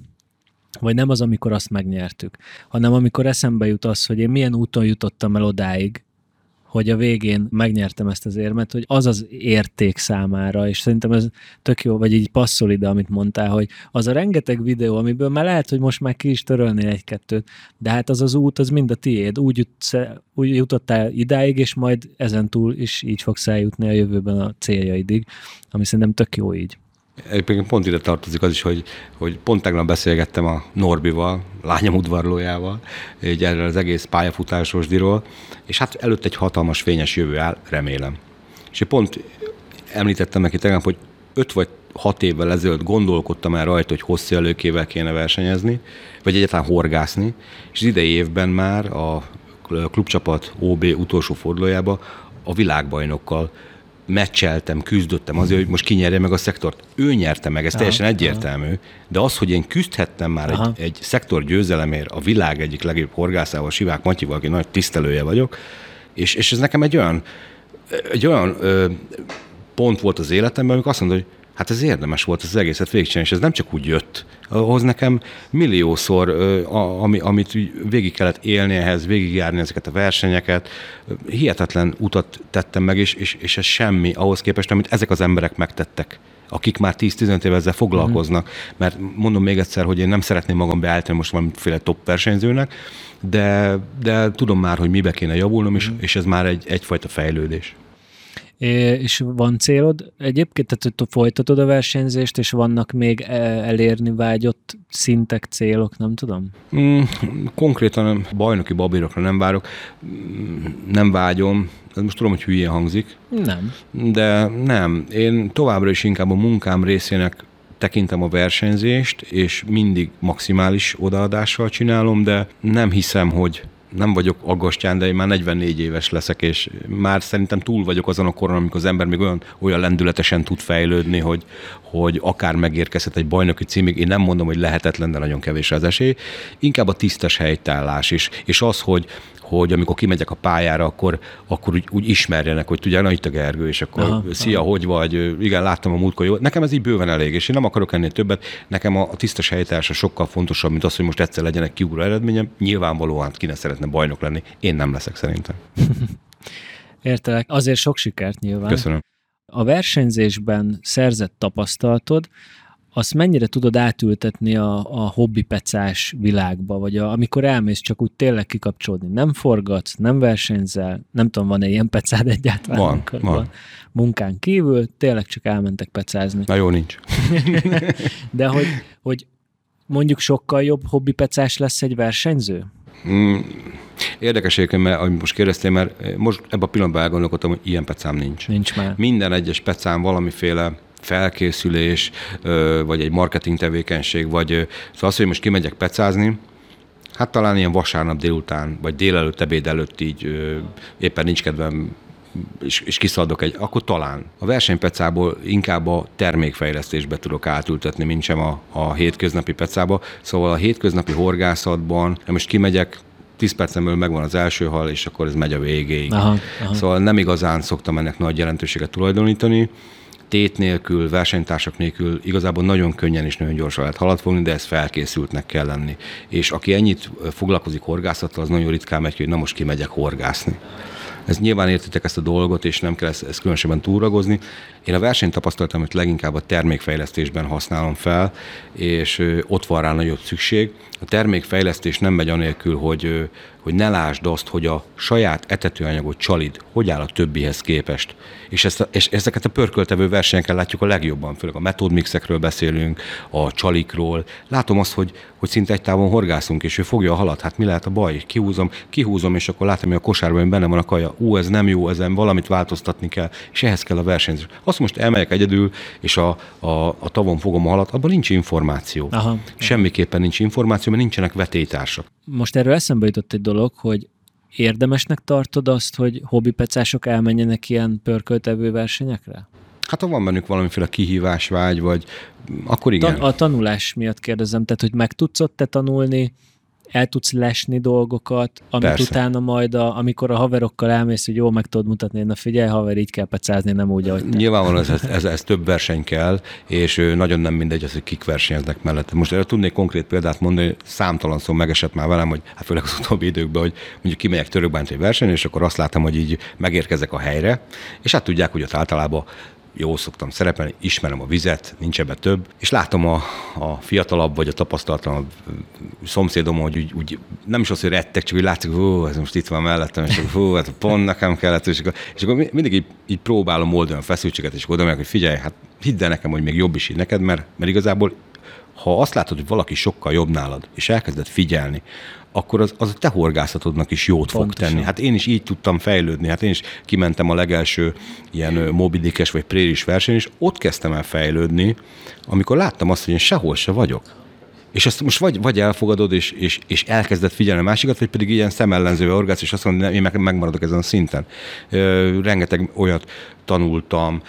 vagy nem az, amikor azt megnyertük, hanem amikor eszembe jut az, hogy én milyen úton jutottam el odáig, hogy a végén megnyertem ezt az érmet, hogy az az érték számára, és szerintem ez tök jó, vagy így passzol ide, amit mondtál, hogy az a rengeteg videó, amiből már lehet, hogy most már ki is törölnél egy-kettőt, de hát az út, az mind a tiéd. Úgy jutottál idáig, és majd ezentúl is így fogsz eljutni a jövőben a céljaidig, ami szerintem tök jó így. Egyébként pont ide tartozik az is, hogy pont tegnap beszélgettem a Norbival, lányom udvarlójával, így erről az egész pályafutásos diról, és hát előtt egy hatalmas fényes jövő áll, remélem. És pont említettem neki tegnap, hogy 5 vagy 6 évvel ezelőtt gondolkodtam már rajta, hogy hosszú előkével kéne versenyezni, vagy egyáltalán horgászni, és az idei évben már a klubcsapat OB utolsó fordulójába a világbajnokkal meccseltem, küzdöttem azért, hogy most kinyerje meg a szektort. Ő nyerte meg, ez teljesen egyértelmű, de az, hogy én küzdhettem már egy szektor győzelemért a világ egyik legjobb horgászával, Sivák Matyival, aki nagy tisztelője vagyok, és ez nekem egy olyan pont volt az életemben, amikor azt mondta, hogy hát ez érdemes volt az egészet végigcsinálni, és ez nem csak úgy jött. Ahhoz nekem milliószor, amit végig kellett élni ehhez, végigjárni ezeket a versenyeket, hihetetlen utat tettem meg, és ez semmi ahhoz képest, amit ezek az emberek megtettek, akik már 10-15 éve ezzel foglalkoznak. Mert mondom még egyszer, hogy én nem szeretném magam beállítani most valamiféle top versenyzőnek, de tudom már, hogy mibe kéne javulnom, és ez már egyfajta fejlődés. És van célod? Egyébként, tehát hogy folytatod a versenyzést, és vannak még elérni vágyott szintek, célok, nem tudom? Konkrétan bajnoki babérokra nem várok, nem vágyom. Most tudom, hogy hülyén hangzik. Nem. De nem. Én továbbra is inkább a munkám részének tekintem a versenyzést, és mindig maximális odaadással csinálom, de nem hiszem, hogy nem vagyok aggastyán, de én már 44 éves leszek, és már szerintem túl vagyok azon a koron, amikor az ember még olyan lendületesen tud fejlődni, hogy akár megérkezhet egy bajnoki címig. Én nem mondom, hogy lehetetlen, de nagyon kevés az esély. Inkább a tisztes helytállás is, és az, hogy amikor kimegyek a pályára, akkor úgy ismerjenek, hogy tudják, na itt a Gergő, és akkor szia, hogy vagy, igen, láttam a múltkor, jó. Nekem ez így bőven elég, és én nem akarok ennél többet. Nekem a tisztes helytársa sokkal fontosabb, mint az, hogy most egyszer legyenek kiugró eredményem. Nyilvánvalóan ki ne szeretne bajnok lenni. Én nem leszek szerintem. Értelek. Azért sok sikert nyilván. Köszönöm. A versenyzésben szerzett tapasztalatod, azt mennyire tudod átültetni a hobbipecás világba, vagy amikor elmész csak úgy tényleg kikapcsolódni? Nem forgatsz, nem versenyzel, nem tudom, van-e ilyen pecád egyáltalán? Van. Munkán kívül tényleg csak elmentek pecázni. Na jó, nincs. De hogy mondjuk sokkal jobb hobbipecás lesz egy versenyző? Érdekes egyébként, mert amit most kérdeztél, mert most ebben a pillanatban elgondolkodtam, hogy ilyen pecám nincs. Nincs már. Minden egyes pecám valamiféle felkészülés, vagy egy marketing tevékenység, vagy szóval az, hogy most kimegyek pecázni, hát talán ilyen vasárnap délután, vagy délelőtt, ebéd előtt így éppen nincs kedvem, és kiszaladok akkor talán. A versenypecából inkább a termékfejlesztésbe tudok átültetni, mint sem a hétköznapi pecába. Szóval a hétköznapi horgászatban, most kimegyek, 10 percen belül megvan az első hal, és akkor ez megy a végéig. Aha. Szóval nem igazán szoktam ennek nagy jelentőséget tulajdonítani. Tét nélkül, versenytársak nélkül igazából nagyon könnyen és nagyon gyorsan lehet halat fogni, de ez felkészültnek kell lenni. És aki ennyit foglalkozik horgászattal, az nagyon ritkán megy, hogy na most kimegyek horgászni. Ez nyilván értitek ezt a dolgot, és nem kell ezt különösebben túlragozni. Én a versenytapasztalatot leginkább a termékfejlesztésben használom fel, és ott van rá nagyobb szükség. A termékfejlesztés nem megy anélkül, hogy ne lásd azt, hogy a saját etetőanyagot csalid, hogy áll a többihez képest. És ezeket a pörköltevő versenyekkel látjuk a legjobban, főleg a metódmixekről beszélünk, a csalikról. Látom azt, hogy szinte egy távon horgászunk, és ő fogja a halat, hát mi lehet a baj? Kihúzom, és akkor látom, hogy a kosárban benne van a kaja. Ez nem jó, ezen valamit változtatni kell, és ehhez kell a versenyzés. Azt most elmegyek egyedül, és a tavon fogom a halat, abban nincs információ. Aha. Semmiképpen nincs információ, mert nincsenek vetélytársak. Most erről eszembe jutott egy dolog, hogy érdemesnek tartod azt, hogy hobbipecások elmenjenek ilyen pörköltevő versenyekre? Hát ha van bennük valamiféle kihívásvágy, vagy akkor igen. A tanulás miatt kérdezem, tehát hogy meg tudsz ott te tanulni, el tudsz lesni dolgokat, amit persze. Utána majd, amikor a haverokkal elmész, hogy jól meg tudod mutatni, na figyelj, haver, így kell pecázni, nem úgy, ahogy te. Nyilvánvalóan ez több verseny kell, és nagyon nem mindegy az, hogy kik versenyeznek mellette. Most erre tudnék konkrét példát mondani, számtalanszor megesett már velem, hogy hát főleg az utóbbi időkben, hogy mondjuk kimegyek Törökbányt egy versenyre, és akkor azt látom, hogy így megérkezek a helyre, és hát tudják, hogy ott általában jól szoktam szerepelni, ismerem a vizet, nincs ebbe több, és látom a fiatalabb vagy a tapasztalatlanabb szomszédom, hogy úgy nem is az, hogy rettek, csak úgy látszik, hú, ez most itt van mellettem, és hú, hát pont nekem kellett, és akkor mindig így próbálom oldani a feszültséget, és oda meg, hogy figyelj, hát hidd el nekem, hogy még jobb is így neked, mert igazából, ha azt látod, hogy valaki sokkal jobb nálad, és elkezded figyelni, akkor az a te horgászatodnak is jót pontosan fog tenni. Hát én is így tudtam fejlődni, hát én is kimentem a legelső ilyen Moby Dick-es vagy préris verseny, és ott kezdtem el fejlődni, amikor láttam azt, hogy én sehol se vagyok. És azt most vagy elfogadod, és elkezded figyelni a másikat, vagy pedig ilyen szemellenzővel horgász, és azt mondod, hogy én megmaradok ezen a szinten. Rengeteg olyat tanultam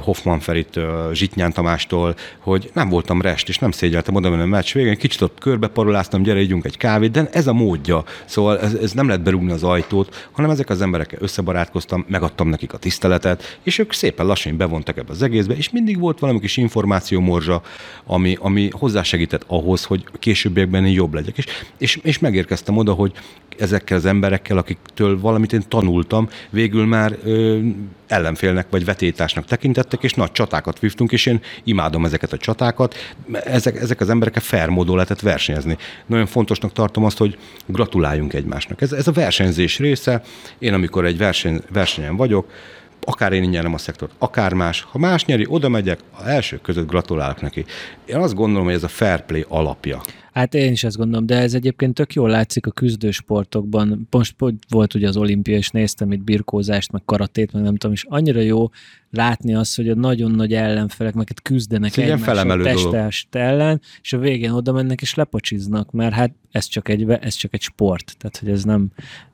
Hoffman Feritől, Zsitnyán Tamástól, hogy nem voltam rest, és nem szégyeltem oda menni a meccs végén, kicsit ott körbeparoláztam, gyere, ígyunk egy kávét, de ez a módja. Szóval ez nem lehet berúgni az ajtót, hanem ezek az emberekkel összebarátkoztam, megadtam nekik a tiszteletet, és ők szépen lassan bevontak ebbe az egészbe, és mindig volt valami kis információmorzsa, ami hozzásegített ahhoz, hogy későbbiekben én jobb legyek. És megérkeztem oda, hogy ezekkel az emberekkel, akiktől valamit én tanultam, végül már ellenfélnek vagy vetétásnak tekintettek, és nagy csatákat vívtunk, és én imádom ezeket a csatákat. Ezek az emberekkel fair módon lehetett versenyezni. Nagyon fontosnak tartom azt, hogy gratuláljunk egymásnak. Ez a versenyzés része. Én, amikor egy versenyen vagyok, akár én nyerem a szektort, akár más. Ha más nyeri, oda megyek, az első között gratulálok neki. Én azt gondolom, hogy ez a fair play alapja. Hát én is ezt gondolom, de ez egyébként tök jól látszik a küzdősportokban. Most volt ugye az olimpia, és néztem itt birkózást, meg karatét, meg nem tudom, és annyira jó látni azt, hogy a nagyon nagy ellenfelek meg küzdenek egymással testest ellen, és a végén oda mennek és lepacsiznak, mert hát ez csak egy sport, tehát hogy ez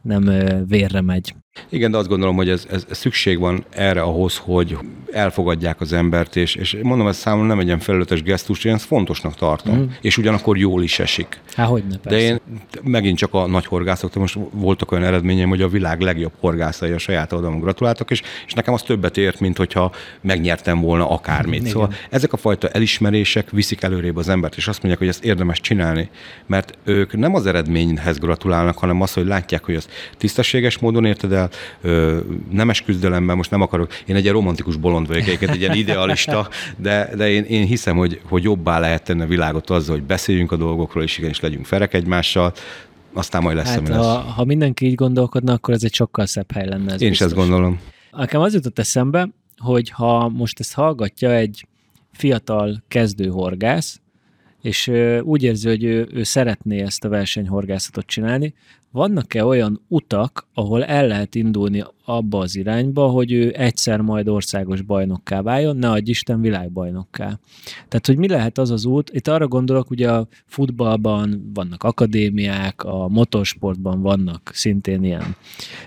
nem vérre megy. Igen, de azt gondolom, hogy ez szükség van erre ahhoz, hogy elfogadják az embert, és mondom, ez számomra nem egy ilyen felületes gesztus, én ezt fontosnak tartom, és ugyanakkor jól is esik. Hát hogyne, persze. De én megint csak a nagy horgászoktól, most voltak olyan eredményeim, hogy a világ legjobb horgászai a saját oldalon gratuláltak, és nekem az többet ért, mint hogyha megnyertem volna akármit. Igen. Szóval ezek a fajta elismerések viszik előrébb az embert, és azt mondják, hogy ezt érdemes csinálni, mert ők nem az eredményhez gratulálnak, hanem az, hogy látják, hogy az tisztességes módon érted el, nemes küzdelemben, most nem akarok, én egy ilyen romantikus bolond vagyok, egy ilyen idealista, de én hiszem, hogy jobbá lehet tenni a világot azzal, hogy beszéljünk a dolgokról, és igenis legyünk ferek egymással, aztán majd lesz, ami lesz. Ha mindenki így gondolkodna, akkor ez egy sokkal szebb hely lenne. Én is ezt gondolom. Nekem az jutott eszembe, hogy ha most ezt hallgatja egy fiatal kezdőhorgász, és úgy érzi, hogy ő szeretné ezt a versenyhorgászatot csinálni, vannak-e olyan utak, ahol el lehet indulni abba az irányba, hogy ő egyszer majd országos bajnokká váljon, ne adj Isten világbajnokká. Tehát, hogy mi lehet az az út? Itt arra gondolok, ugye a futballban vannak akadémiák, a motorsportban vannak szintén ilyen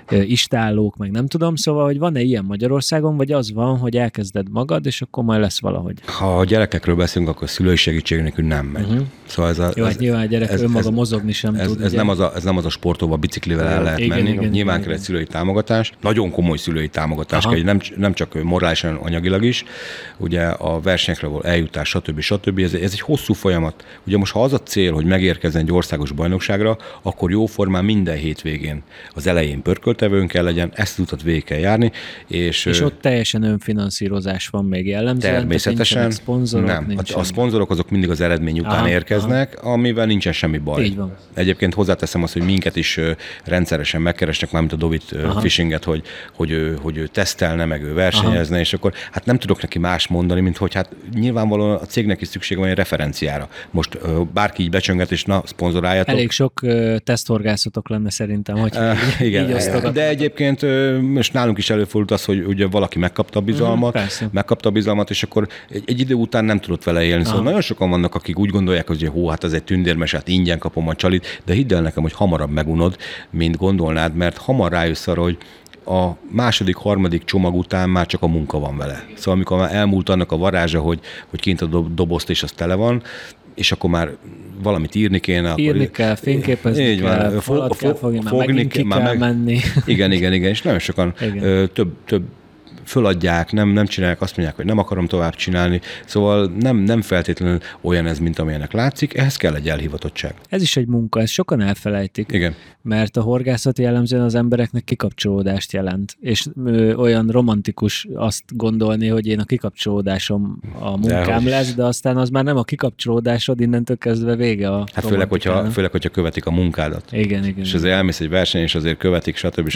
istállók, meg nem tudom, szóval, hogy van-e ilyen Magyarországon, vagy az van, hogy elkezded magad, és akkor majd lesz valahogy. Ha a gyerekekről beszélünk, akkor szülői segítség nélkül nem megy. Szóval jó, hát nyilván a gyerek önmaga mozogni sem tud. Ez nem az a sportolva biciklivel el lehet menni. Nyilván kell egy szülői támogatás. Nagyon komoly szülői támogatás kell, nem csak morálisan, anyagilag is. Ugye a versenyekre való eljutás, stb. Ez egy hosszú folyamat. Ugye most, ha az a cél, hogy megérkezzen egy országos bajnokságra, akkor jóformán minden hétvégén az elején pörköltevőn kell legyen, ezt az utat végig kell járni. És ott teljesen önfinanszírozás van még jellemzően. Természetesen. Nem. A szponzorok azok mindig az eredmény után érkeznek, amivel nincsen semmi baj. Így van. Egyébként hozzáteszem azt, hogy minket is rendszeresen megkeresnek, mármint a Dovit Fishinget, hogy ő tesztelne, meg ő versenyezne, és akkor hát nem tudok neki más mondani, mint hogy hát nyilvánvalóan a cégnek is szüksége van egy referenciára. Most bárki így becsönget, és na, szponzoráljatok. Elég sok teszthorgászotok lenne szerintem, hogy igen, de egyébként most nálunk is előfordult az, hogy ugye valaki megkapta a bizalmat, és akkor egy idő után nem tudott vele élni. Szóval nagyon sokan vannak, akik úgy gondolják, hogy hó, hát ez egy tündérmes, hát ingyen kapom a csalit, de hidd el nekem, hogy hamarabb megunod, mint gondolnád, mert hamar rájössz arra, hogy a második, harmadik csomag után már csak a munka van vele. Szóval amikor már elmúlt annak a varázsa, hogy kint a dobozt és az tele van, és akkor már valamit írni kéne. Írni kell, fényképezni kell, falat kell fogni, már megint ki kell menni. Igen, és nagyon sokan több föladják, nem csinálják, azt mondják, hogy nem akarom tovább csinálni, szóval nem feltétlenül olyan ez, mint amilyenek látszik, ehhez kell egy elhivatottság. Ez is egy munka, ezt sokan elfelejtik, igen. Mert a horgászat jellemzően az embereknek kikapcsolódást jelent, és olyan romantikus azt gondolni, hogy én a kikapcsolódásom a munkám lesz, de aztán az már nem a kikapcsolódásod, innentől kezdve vége a hát főleg, hogyha követik a munkádat. Igen. És azért elmész egy verseny, és azért követik, stb.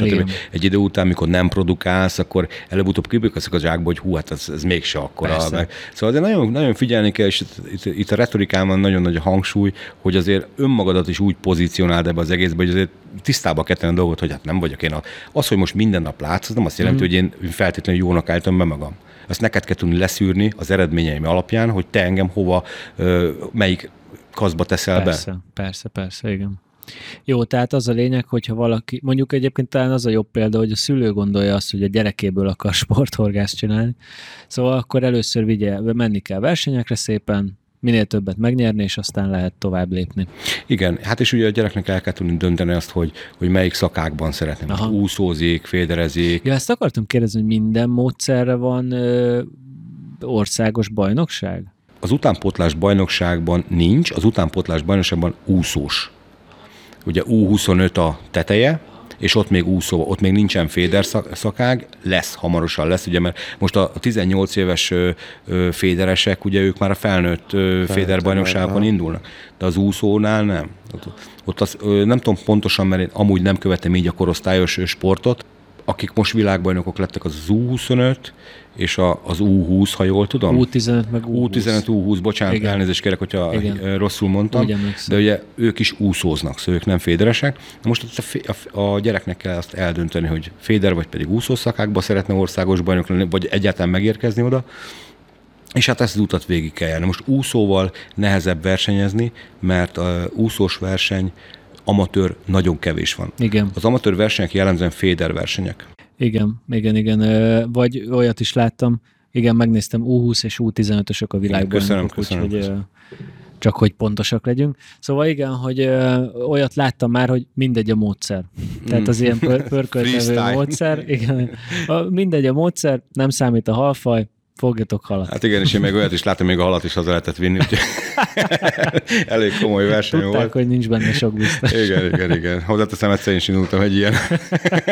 Egy idő után, mikor nem produkálsz, akkor előbb-utóbb kibőköztök a zsákba, hogy hú, hát ez mégse akkora. Szóval azért nagyon, nagyon figyelni kell, és itt a retorikában nagyon nagy a hangsúly, hogy azért önmagadat is úgy pozícionáld ebbe az egészbe, hogy azért tisztába kell tenni a dolgot, hogy hát nem vagyok én. Az, hogy most minden nap látsz, az nem azt jelenti, hogy én feltétlenül jónak álltam be magam. Azt neked kell tudni leszűrni az eredményeim alapján, hogy te engem hova, melyik kaszba teszel be. Persze, igen. Jó, tehát az a lényeg, hogyha valaki, mondjuk egyébként talán az a jobb példa, hogy a szülő gondolja azt, hogy a gyerekéből akar sporthorgászt csinálni, szóval akkor először menni kell versenyekre szépen, minél többet megnyerni, és aztán lehet tovább lépni. Igen, hát és ugye a gyereknek el kell tudni dönteni azt, hogy melyik szakákban szeretném. Úszózik, féderezik. Ja, ezt akartam kérdezni, hogy minden módszerre van országos bajnokság? Az utánpótlás bajnokságban nincs, az utánpótlás bajnokságban úszós. Ugye U25 a teteje, és ott még úszó, ott még nincsen féder szakág, lesz, hamarosan lesz, ugye, mert most a 18 éves féderesek, ugye ők már a felnőtt féderbajnokságban indulnak, de az úszónál nem. Ott az, nem tudom pontosan, mert én amúgy nem követem így a korosztályos sportot, akik most világbajnokok lettek, az U25 és az U20, ha jól tudom. U15 meg U20. U15, U20, bocsánat, igen. Elnézést kérek, hogyha igen. rosszul mondtam. De ugye ők is úszóznak, szóval ők nem féderesek. Na most a gyereknek kell azt eldönteni, hogy féder vagy pedig úszószakákba szeretne országos bajnok lenni, vagy egyáltalán megérkezni oda. És hát ezt az utat végig kell járni. Most úszóval nehezebb versenyezni, mert a úszós verseny amatőr nagyon kevés van. Igen. Az amatőr versenyek jellemzően féder versenyek. Igen. Vagy olyat is láttam. Igen, megnéztem U20 és U15-ösök a világban. Köszönöm. Hogy csak hogy pontosak legyünk. Szóval igen, hogy olyat láttam már, hogy mindegy a módszer. Tehát az ilyen pörköltevő módszer. Igen. Mindegy a módszer, nem számít a halfaj, fogjatok halat. Hát igen, és én még olyat is láttam, még a halat is haza lehetett vinni, úgyhogy elég komoly verseny volt. Tudták, hogy nincs benne sok biztos. Igen. Hozzáteszem, egyszer én is indultam egy ilyen.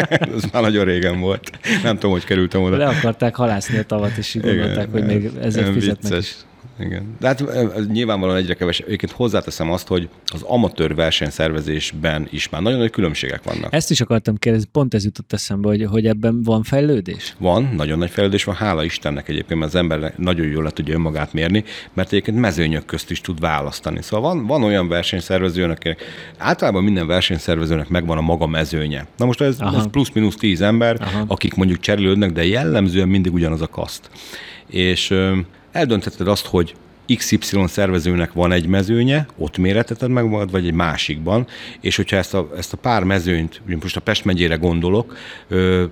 Ez már nagyon régen volt. Nem tudom, hogy kerültem oda. Le akarták halászni a tavat, és így gondolták, hogy még ezért fizetnek is. Igen. De hát nyilvánvalóan egyre kevesebb. Egyébként hozzáteszem azt, hogy az amatőr versenyszervezésben is már nagyon nagy különbségek vannak. Ezt is akartam kérdezni, pont ez jutott eszembe, hogy ebben van fejlődés? Van, nagyon nagy fejlődés van, hála Istennek egyébként, mert az ember nagyon jól le tudja önmagát mérni, mert egyébként mezőnyök közt is tud választani. Szóval van olyan versenyszervezőnek, általában minden versenyszervezőnek megvan a maga mezőnye. Na most ez plusz-minusz 10 ember, akik mondjuk cserélődnek, de jellemzően mindig ugyanaz a kaszt. És eldöntheted azt, hogy XY szervezőnek van egy mezőnye, ott méreteted meg magad, vagy egy másikban, és hogyha ezt a pár mezőnyt, most a Pest megyére gondolok,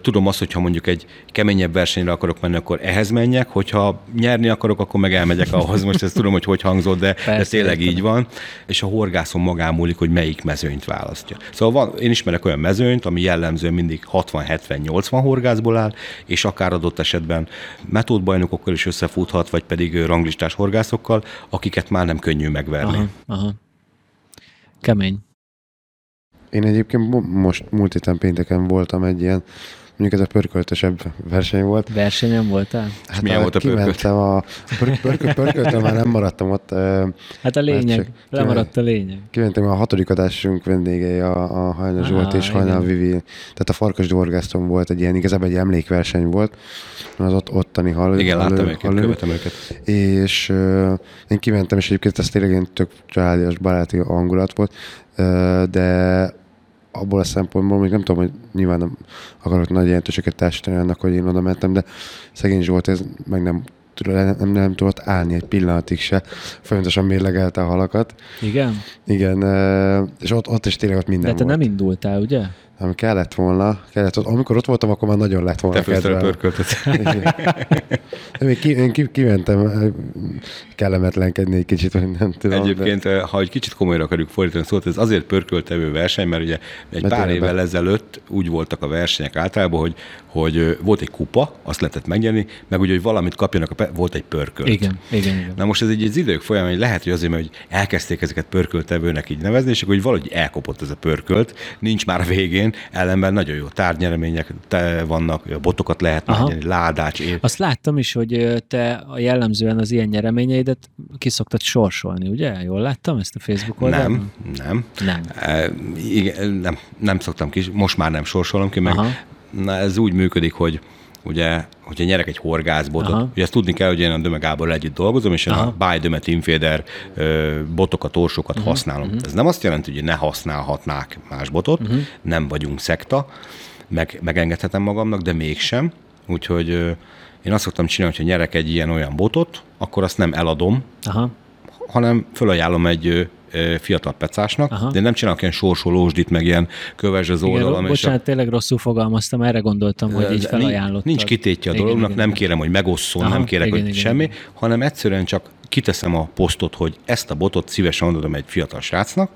tudom azt, hogyha mondjuk egy keményebb versenyre akarok menni, akkor ehhez menjek, hogyha nyerni akarok, akkor meg elmegyek ahhoz. Most ezt tudom, hogy hangzott, de tényleg így van. És a horgászon magán múlik, hogy melyik mezőnyt választja. Szóval én ismerek olyan mezőnyt, ami jellemzően mindig 60-70-80 horgászból áll, és akár adott esetben metódbajnokokkal is összefuthat, vagy pedig ranglistás horgászok, akiket már nem könnyű megverni. Aha. Kemény. Én egyébként most múlt héten pénteken voltam egy ilyen, mondjuk ez a pörköltösebb verseny volt. Versenyen voltál? Hát milyen volt a pörkölt? Pörköltől már nem maradtam ott. Hát a lényeg, lemaradt a lényeg. Kimentem a 6. adásunk vendégei, a Hajnal Zsolt és Hajnal Vivi, tehát a Farkasdi orgászton volt egy ilyen, igazából egy emlékverseny volt, az ottani halő. Igen, láttam őket, követem őket. És én kimentem, és egyébként ez tényleg tök családias, baráti hangulat volt, de abból a szempontból, még nem tudom, hogy nyilván nem akarok nagy jelentőséget társítani annak, hogy én oda mentem, de szegény Zsolt ez meg nem tudott állni egy pillanatig se. Folyamatosan mérlegelte a halakat. Igen, és ott is tényleg ott minden volt. De te nem indultál, ugye? Nem, kellett volna. Amikor ott voltam, akkor már nagyon lett volna. Te főztél a pörköltet. Én kimentem kellemetlenkedni egy kicsit, hogy nem tudom. Egyébként, ha egy kicsit komolyra akarjuk fordítani, szóval ez azért pörköltevő verseny, mert ugye egy pár évvel ezelőtt úgy voltak a versenyek általában, hogy volt egy kupa, azt lehetett megnyerni, meg úgy, hogy valamit kapjanak, volt egy pörkölt. Igen. Na most ez egy idők folyamán, hogy lehet, hogy azért, mert hogy elkezdték ezeket pörköltevőnek így nevezni, és akkor hogy valahogy elkopott ez a pörkölt, nincs már a végén. Ellenben nagyon jó tárgynyeremények vannak, botokat lehet megnyerni, ládács. Azt láttam is, hogy te jellemzően az ilyen nyereményeidet ki szoktad sorsolni, ugye? Jól láttam ezt a Facebook oldalon? Nem. Igen, nem szoktam ki, most már nem sorsolom ki, meg ez úgy működik, hogy ugye, hogyha nyerek egy horgászbotot, ugye ezt tudni kell, hogy én a Döme Gáborral együtt dolgozom, és én a Buy Döme Team Feeder botokat, orsókat használom. Ez nem azt jelenti, hogy ne használhatnák más botot, nem vagyunk szekta, megengedhetem magamnak, de mégsem. Úgyhogy én azt szoktam csinálni, hogyha nyerek egy ilyen-olyan botot, akkor azt nem eladom, hanem fölajánlom egy fiatal pecásnak, de én nem csinálok ilyen sorsolósdit, meg ilyen kövesd az oldalam. Bocsánat, tényleg rosszul fogalmaztam, erre gondoltam, hogy így felajánlottad. Nincs kitétje a dolognak, nem kérem, hogy megosszon, nem kérek, hogy semmi, hanem egyszerűen csak kiteszem a posztot, hogy ezt a botot szívesen adom egy fiatal srácnak,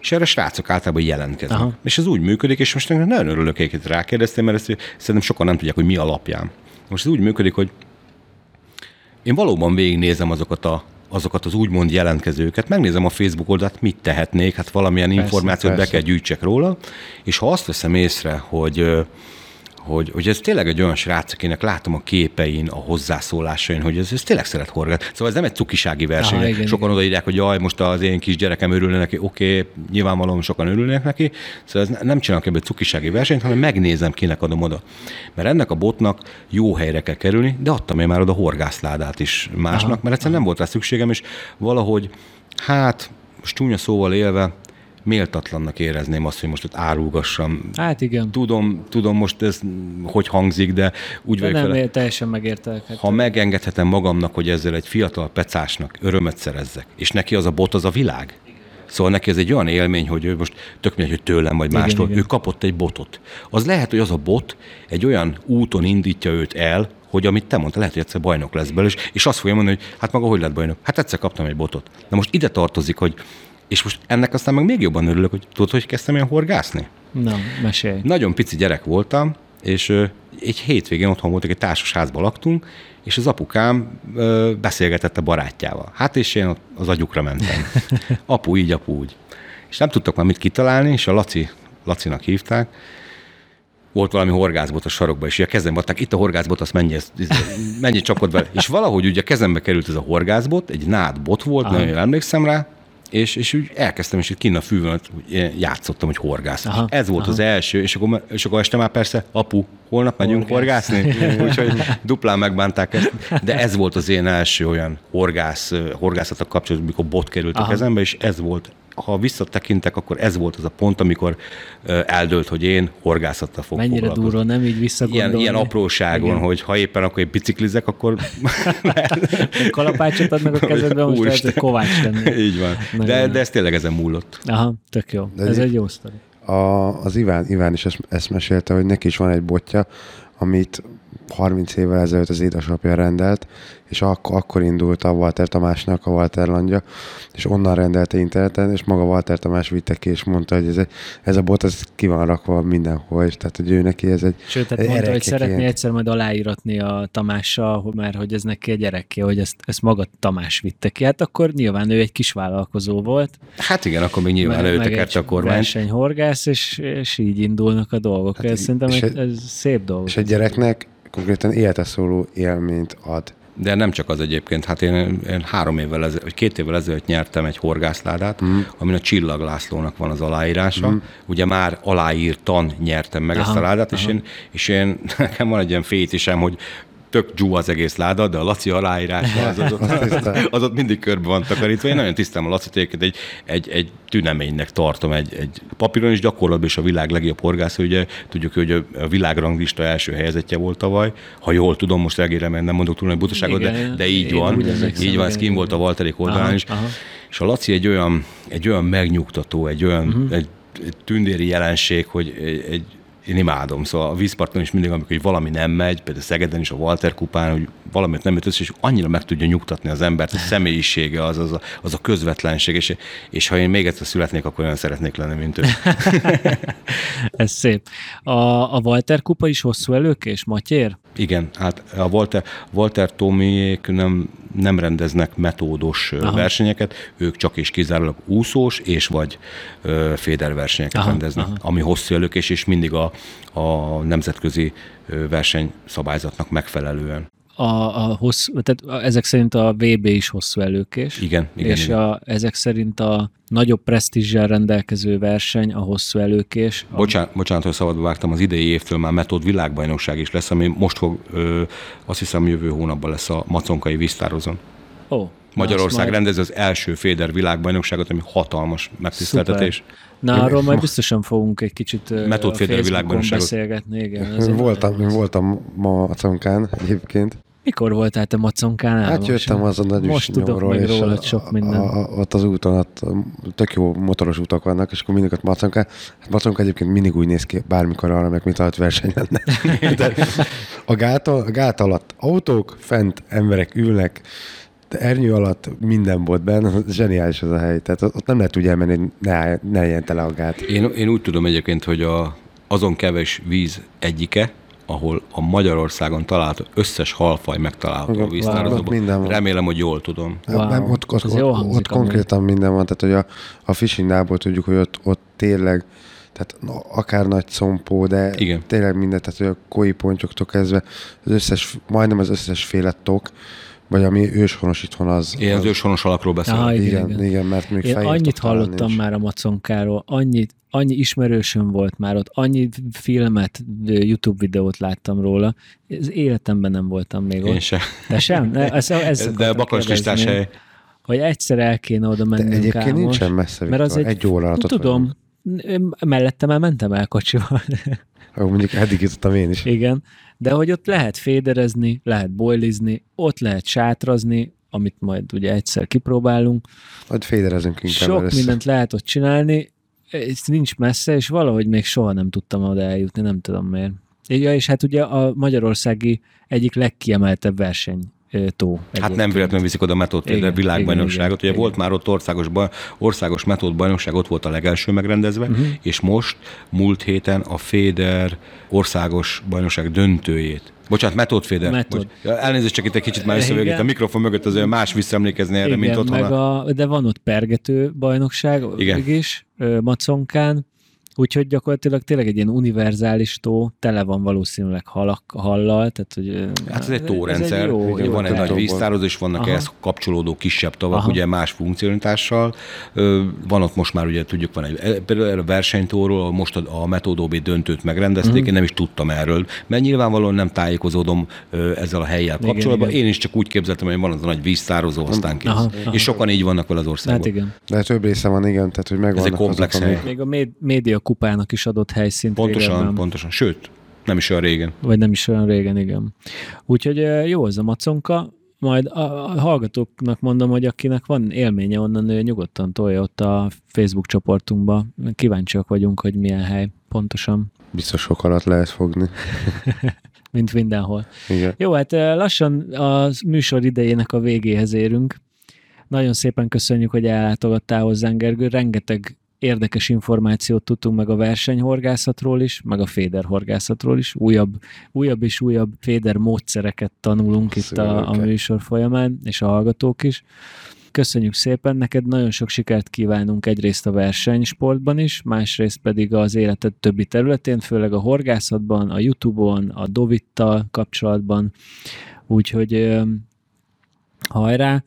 és erre srácok általában jelentkeznek. És ez úgy működik, és most nagyon örülök, hogy rákérdeztem, mert ezt szerintem sokan nem tudják, hogy mi alapján. Most ez úgy működik, hogy én valóban végignézem azokat az úgymond jelentkezőket, megnézem a Facebook oldalt, mit tehetnék, hát valamilyen információt be kell gyűjtsek róla, és ha azt veszem észre, hogy hogy ez tényleg egy olyan srác, akinek látom a képein, a hozzászólásain, hogy ez tényleg szeret horgatni. Szóval ez nem egy cukisági verseny. Sokan odaírják, hogy jaj, most az én kis gyerekem örülne neki, oké, nyilvánvalóan sokan örülnek neki. Szóval ez nem csinálok ebből cukisági versenyt, hanem megnézem, kinek adom oda. Mert ennek a botnak jó helyre kell kerülni, de adtam én már oda horgászládát is másnak, aha, mert egyszerűen nem volt rá szükségem, és valahogy, hát, csúnya szóval élve, méltatlannak érezném azt, hogy most ott árulgassam. Hát igen. Tudom most ez hogy hangzik, de úgy vagyok vele. Nem, teljesen megértelek. Ha megengedhetem magamnak, hogy ezzel egy fiatal pecásnak örömet szerezzek, és neki az a bot, az a világ. Szóval neki ez egy olyan élmény, hogy ő most tök mindegy, hogy tőlem vagy mástól, igen. Ő kapott egy botot. Az lehet, hogy az a bot egy olyan úton indítja őt el, hogy amit te mondtál, lehet, hogy egyszer bajnok lesz belőle, és azt fogja mondani, hogy hát maga hogy lett bajnok? Hát egyszer kaptam egy botot. Na most ide tartozik, hogy és most ennek aztán meg még jobban örülök, hogy tudod, hogy kezdtem ilyen horgászni? Nem, mesélj. Nagyon pici gyerek voltam, és egy hétvégén otthon voltak, egy társas házban laktunk, és az apukám beszélgetett a barátjával. Hát és én az agyukra mentem. Apu úgy. És nem tudtak már mit kitalálni, és a Lacinak hívták, volt valami horgászbot a sarokba, és a kezembe adták, itt a horgászbot, azt mennyi csapod vele. És valahogy ugye a kezembe került ez a horgászbot, egy nádbot volt, aha, nagyon emlékszem rá, és úgy elkezdtem, és itt kinn a fűvön játszottam, hogy horgászok. Aha, ez volt aha, az első, és akkor este már persze, apu, holnap megyünk horgászni? Úgyhogy duplán megbánták ezt. De ez volt az én első olyan horgászattal kapcsolatban, mikor bot került aha, a kezembe, és ez volt, ha visszatekintek, akkor ez volt az a pont, amikor eldőlt, hogy én horgászattal fogok mennyire foglalkozni. Durva, nem így visszagondolni. Ilyen apróságon, igen, hogy ha éppen akkor én biciklizek, akkor... Kalapácsot ad meg a kezedbe, most lehet, hogy kovács lenni. Így van. De ez tényleg ezen múlott. Aha, tök jó. De ez egy jó sztori. Az Iván is ezt mesélte, hogy neki is van egy botja, amit 30 évvel ezelőtt az édesapja rendelt, és akkor indult a Walter Tamásnak a Walter Landja, és onnan rendelte interneten, és maga Walter Tamás vitte ki, és mondta, hogy ez a bot, ez ki van rakva mindenhol, és tehát, hogy ő neki ez egy... Sőt, tehát mondta, hogy szeretné egyszer majd aláíratni a Tamással, mert hogy ez neki a gyereké, hogy ezt maga Tamás vitte ki. Hát akkor nyilván ő egy kis vállalkozó volt. Hát igen, akkor még nyilván előtekerte a kormány. Meg egy versenyhorgász, és így indulnak a dolgok. Hát szerintem ez szép dolog. És a gyereknek konkrétan élete szóló élményt ad. De nem csak az egyébként. Hát én 2 évvel ezelőtt nyertem egy horgászládát, amin a Csillag Lászlónak van az aláírása. Ugye már aláírtan nyertem meg aha, ezt a ládát, aha, és én nekem van egy ilyen fétisem, hogy tök dzsú az egész láda, de a Laci aláírása az ott mindig körbe van takarítva. Én nagyon tisztelem a Lacitéket, egy tüneménynek tartom egy papíron, és gyakorlatban is a világ legjobb horgász, ugye tudjuk, hogy a világranglista első helyezettje volt tavaly. Ha jól tudom, most regére nem mondok túl nagy butaságot, de így van, ez kint volt a Walterék oldalán is. És a Laci egy olyan megnyugtató, egy tündéri jelenség, hogy én imádom. Szóval a vízparton is mindig, amikor valami nem megy, például Szegeden is, a Walter kupán, hogy valamit nem jött össze, és annyira meg tudja nyugtatni az embert, a személyisége, az a közvetlenség, és ha én még egyszer születnék, akkor olyan szeretnék lenni, mint ő. Ez szép. A Walter kupa is hosszú előkés, matyér? Igen, hát a Walter Tomiék nem rendeznek metódos aha, versenyeket, ők csak és kizárólag úszós és vagy féderversenyeket aha, rendeznek, aha, ami hosszú előkés, és mindig a nemzetközi versenyszabályzatnak megfelelően. A hosszú, tehát ezek szerint a VB is hosszú előkés. Igen. És ezek szerint a nagyobb presztízsel rendelkező verseny a hosszú előkés. Bocsánat, hogy szabadba vágtam, az idei évtől már metód világbajnokság is lesz, ami most fog, azt hiszem jövő hónapban lesz a maconkai víztározon. Magyarország rendezi az első féder világbajnokságot, ami hatalmas megtiszteltetés. Szuper. Na, arról majd biztosan fogunk egy kicsit metódfédervilágban beszélgetni. Igen, voltam ma a Conkán egyébként. Mikor voltál te Maconkán? Hát jöttem az a nagy üsnyomról, és ott az úton, ott tök jó motoros utak vannak, és akkor mindig ott Maconkán. Hát Maconka egyébként mindig úgy néz ki, bármikor arra meg mit alatt verseny lenne. A gát alatt autók, fent emberek ülnek, ernyő alatt minden volt benne, zseniális az a hely. Tehát ott nem lehet úgy elmenni, hogy ne álljen tele a gát. Én úgy tudom egyébként, hogy azon kevés víz egyike, ahol a Magyarországon található összes halfaj megtalálható a víztározóban. Remélem, hogy jól tudom. Wow. Nem, ott konkrétan minden van. Tehát, hogy a Fishindából tudjuk, hogy ott tényleg tehát no, akár nagy szompó, de igen, tényleg mindent, tehát a koi pontyoktól kezdve az összes, majdnem az összes féle tok, vagy ami őshonos itthon az... Igen, az őshonos alakról beszél. Ah, igen, mert még fejlődött. Én annyit hallottam már a maconkáról, annyi ismerősöm volt már ott, annyi filmet, YouTube videót láttam róla, az életemben nem voltam még ott. Én sem. De sem? De bakancslistás hely. Hogy egyszer el kéne oda mennünk. De egyébként Kámos, nincsen messze, mert az egy órálatot. Tudom, mellette már mentem el kocsival. Mondjuk eddig jutottam én is. Igen, de hogy ott lehet féderezni, lehet bojlizni, ott lehet sátrazni, amit majd ugye egyszer kipróbálunk. Majd féderezünk inkább. Sok mindent lehet ott csinálni, nincs messze, és valahogy még soha nem tudtam oda eljutni, nem tudom miért. Ja, és hát ugye a magyarországi egyik legkiemeltebb verseny. Tó, hát nem véletlenül viszik oda metódtérre világbajnokságot. Ugye volt már ott országos metódbajnokság, ott volt a legelső megrendezve, és most múlt héten a Féder országos bajnokság döntőjét. Bocsánat, metódféder. Elnézést, csak itt egy kicsit már összevégít. A mikrofon mögött azért más visszaemlékezni erre, mint otthon. De van ott pergető bajnokság is, maconkán. Úgyhogy gyakorlatilag tényleg egy ilyen univerzális tó, tele van valószínűleg hallal, tehát hogy... Hát ez egy tórendszer, egy jó, ugye, jó, van egy nagy víztározó, és vannak ehhez kapcsolódó kisebb tavak, ugye más funkcionalitással. Van ott most már, ugye tudjuk, van egy például a versenytóról, most a metódóbi döntőt megrendezték, én nem is tudtam erről, mert nyilvánvalóan nem tájékozódom ezzel a hellyel kapcsolatban. Igen. Én is csak úgy képzeltem, hogy van az a nagy víztározó, aztán kész. És sokan így vannak vele az országban. Hát de több része van, igen, tehát hogy megvannak. Ez egy komplex hely. Még a média kupának is adott helyszínt. Pontosan. Sőt, nem is olyan régen. Vagy nem is olyan régen, igen. Úgyhogy jó az a maconka, majd a hallgatóknak mondom, hogy akinek van élménye onnan, nyugodtan tolja ott a Facebook csoportunkba. Kíváncsiak vagyunk, hogy milyen hely pontosan. Biztos sokarat lehet fogni. Mint mindenhol. Igen. Jó, hát lassan a műsor idejének a végéhez érünk. Nagyon szépen köszönjük, hogy ellátogattál hozzánk, Gergő. Rengeteg érdekes információt tudtunk meg a versenyhorgászatról is, meg a féderhorgászatról is. Újabb és újabb féder módszereket tanulunk itt a műsor folyamán, és a hallgatók is. Köszönjük szépen, neked nagyon sok sikert kívánunk egyrészt a versenysportban is, másrészt pedig az életed többi területén, főleg a horgászatban, a YouTube-on, a Dovittal kapcsolatban. Úgyhogy hajrá!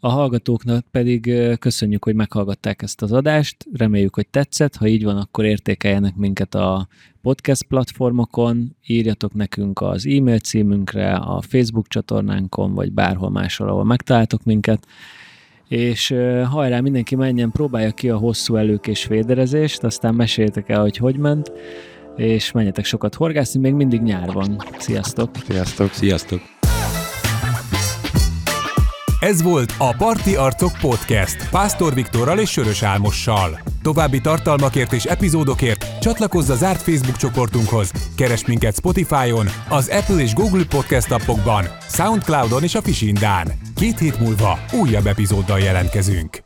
A hallgatóknak pedig köszönjük, hogy meghallgatták ezt az adást, reméljük, hogy tetszett, ha így van, akkor értékeljenek minket a podcast platformokon, írjatok nekünk az e-mail címünkre, a Facebook csatornánkon, vagy bárhol máshol, ahol megtaláltok minket, és hajrá, mindenki menjen, próbálja ki a hosszú előkés féderezést, aztán meséljetek el, hogy ment, és menjetek sokat horgászni, még mindig nyár van. Sziasztok! Sziasztok! Sziasztok! Ez volt a Parti-Arcok Podcast Pásztor Viktorral és Sörös Álmossal. További tartalmakért és epizódokért csatlakozz a zárt Facebook csoportunkhoz. Keresd minket Spotify-on, az Apple és Google Podcast appokban, Soundcloud-on és a Fishindán. 2 hét múlva újabb epizóddal jelentkezünk.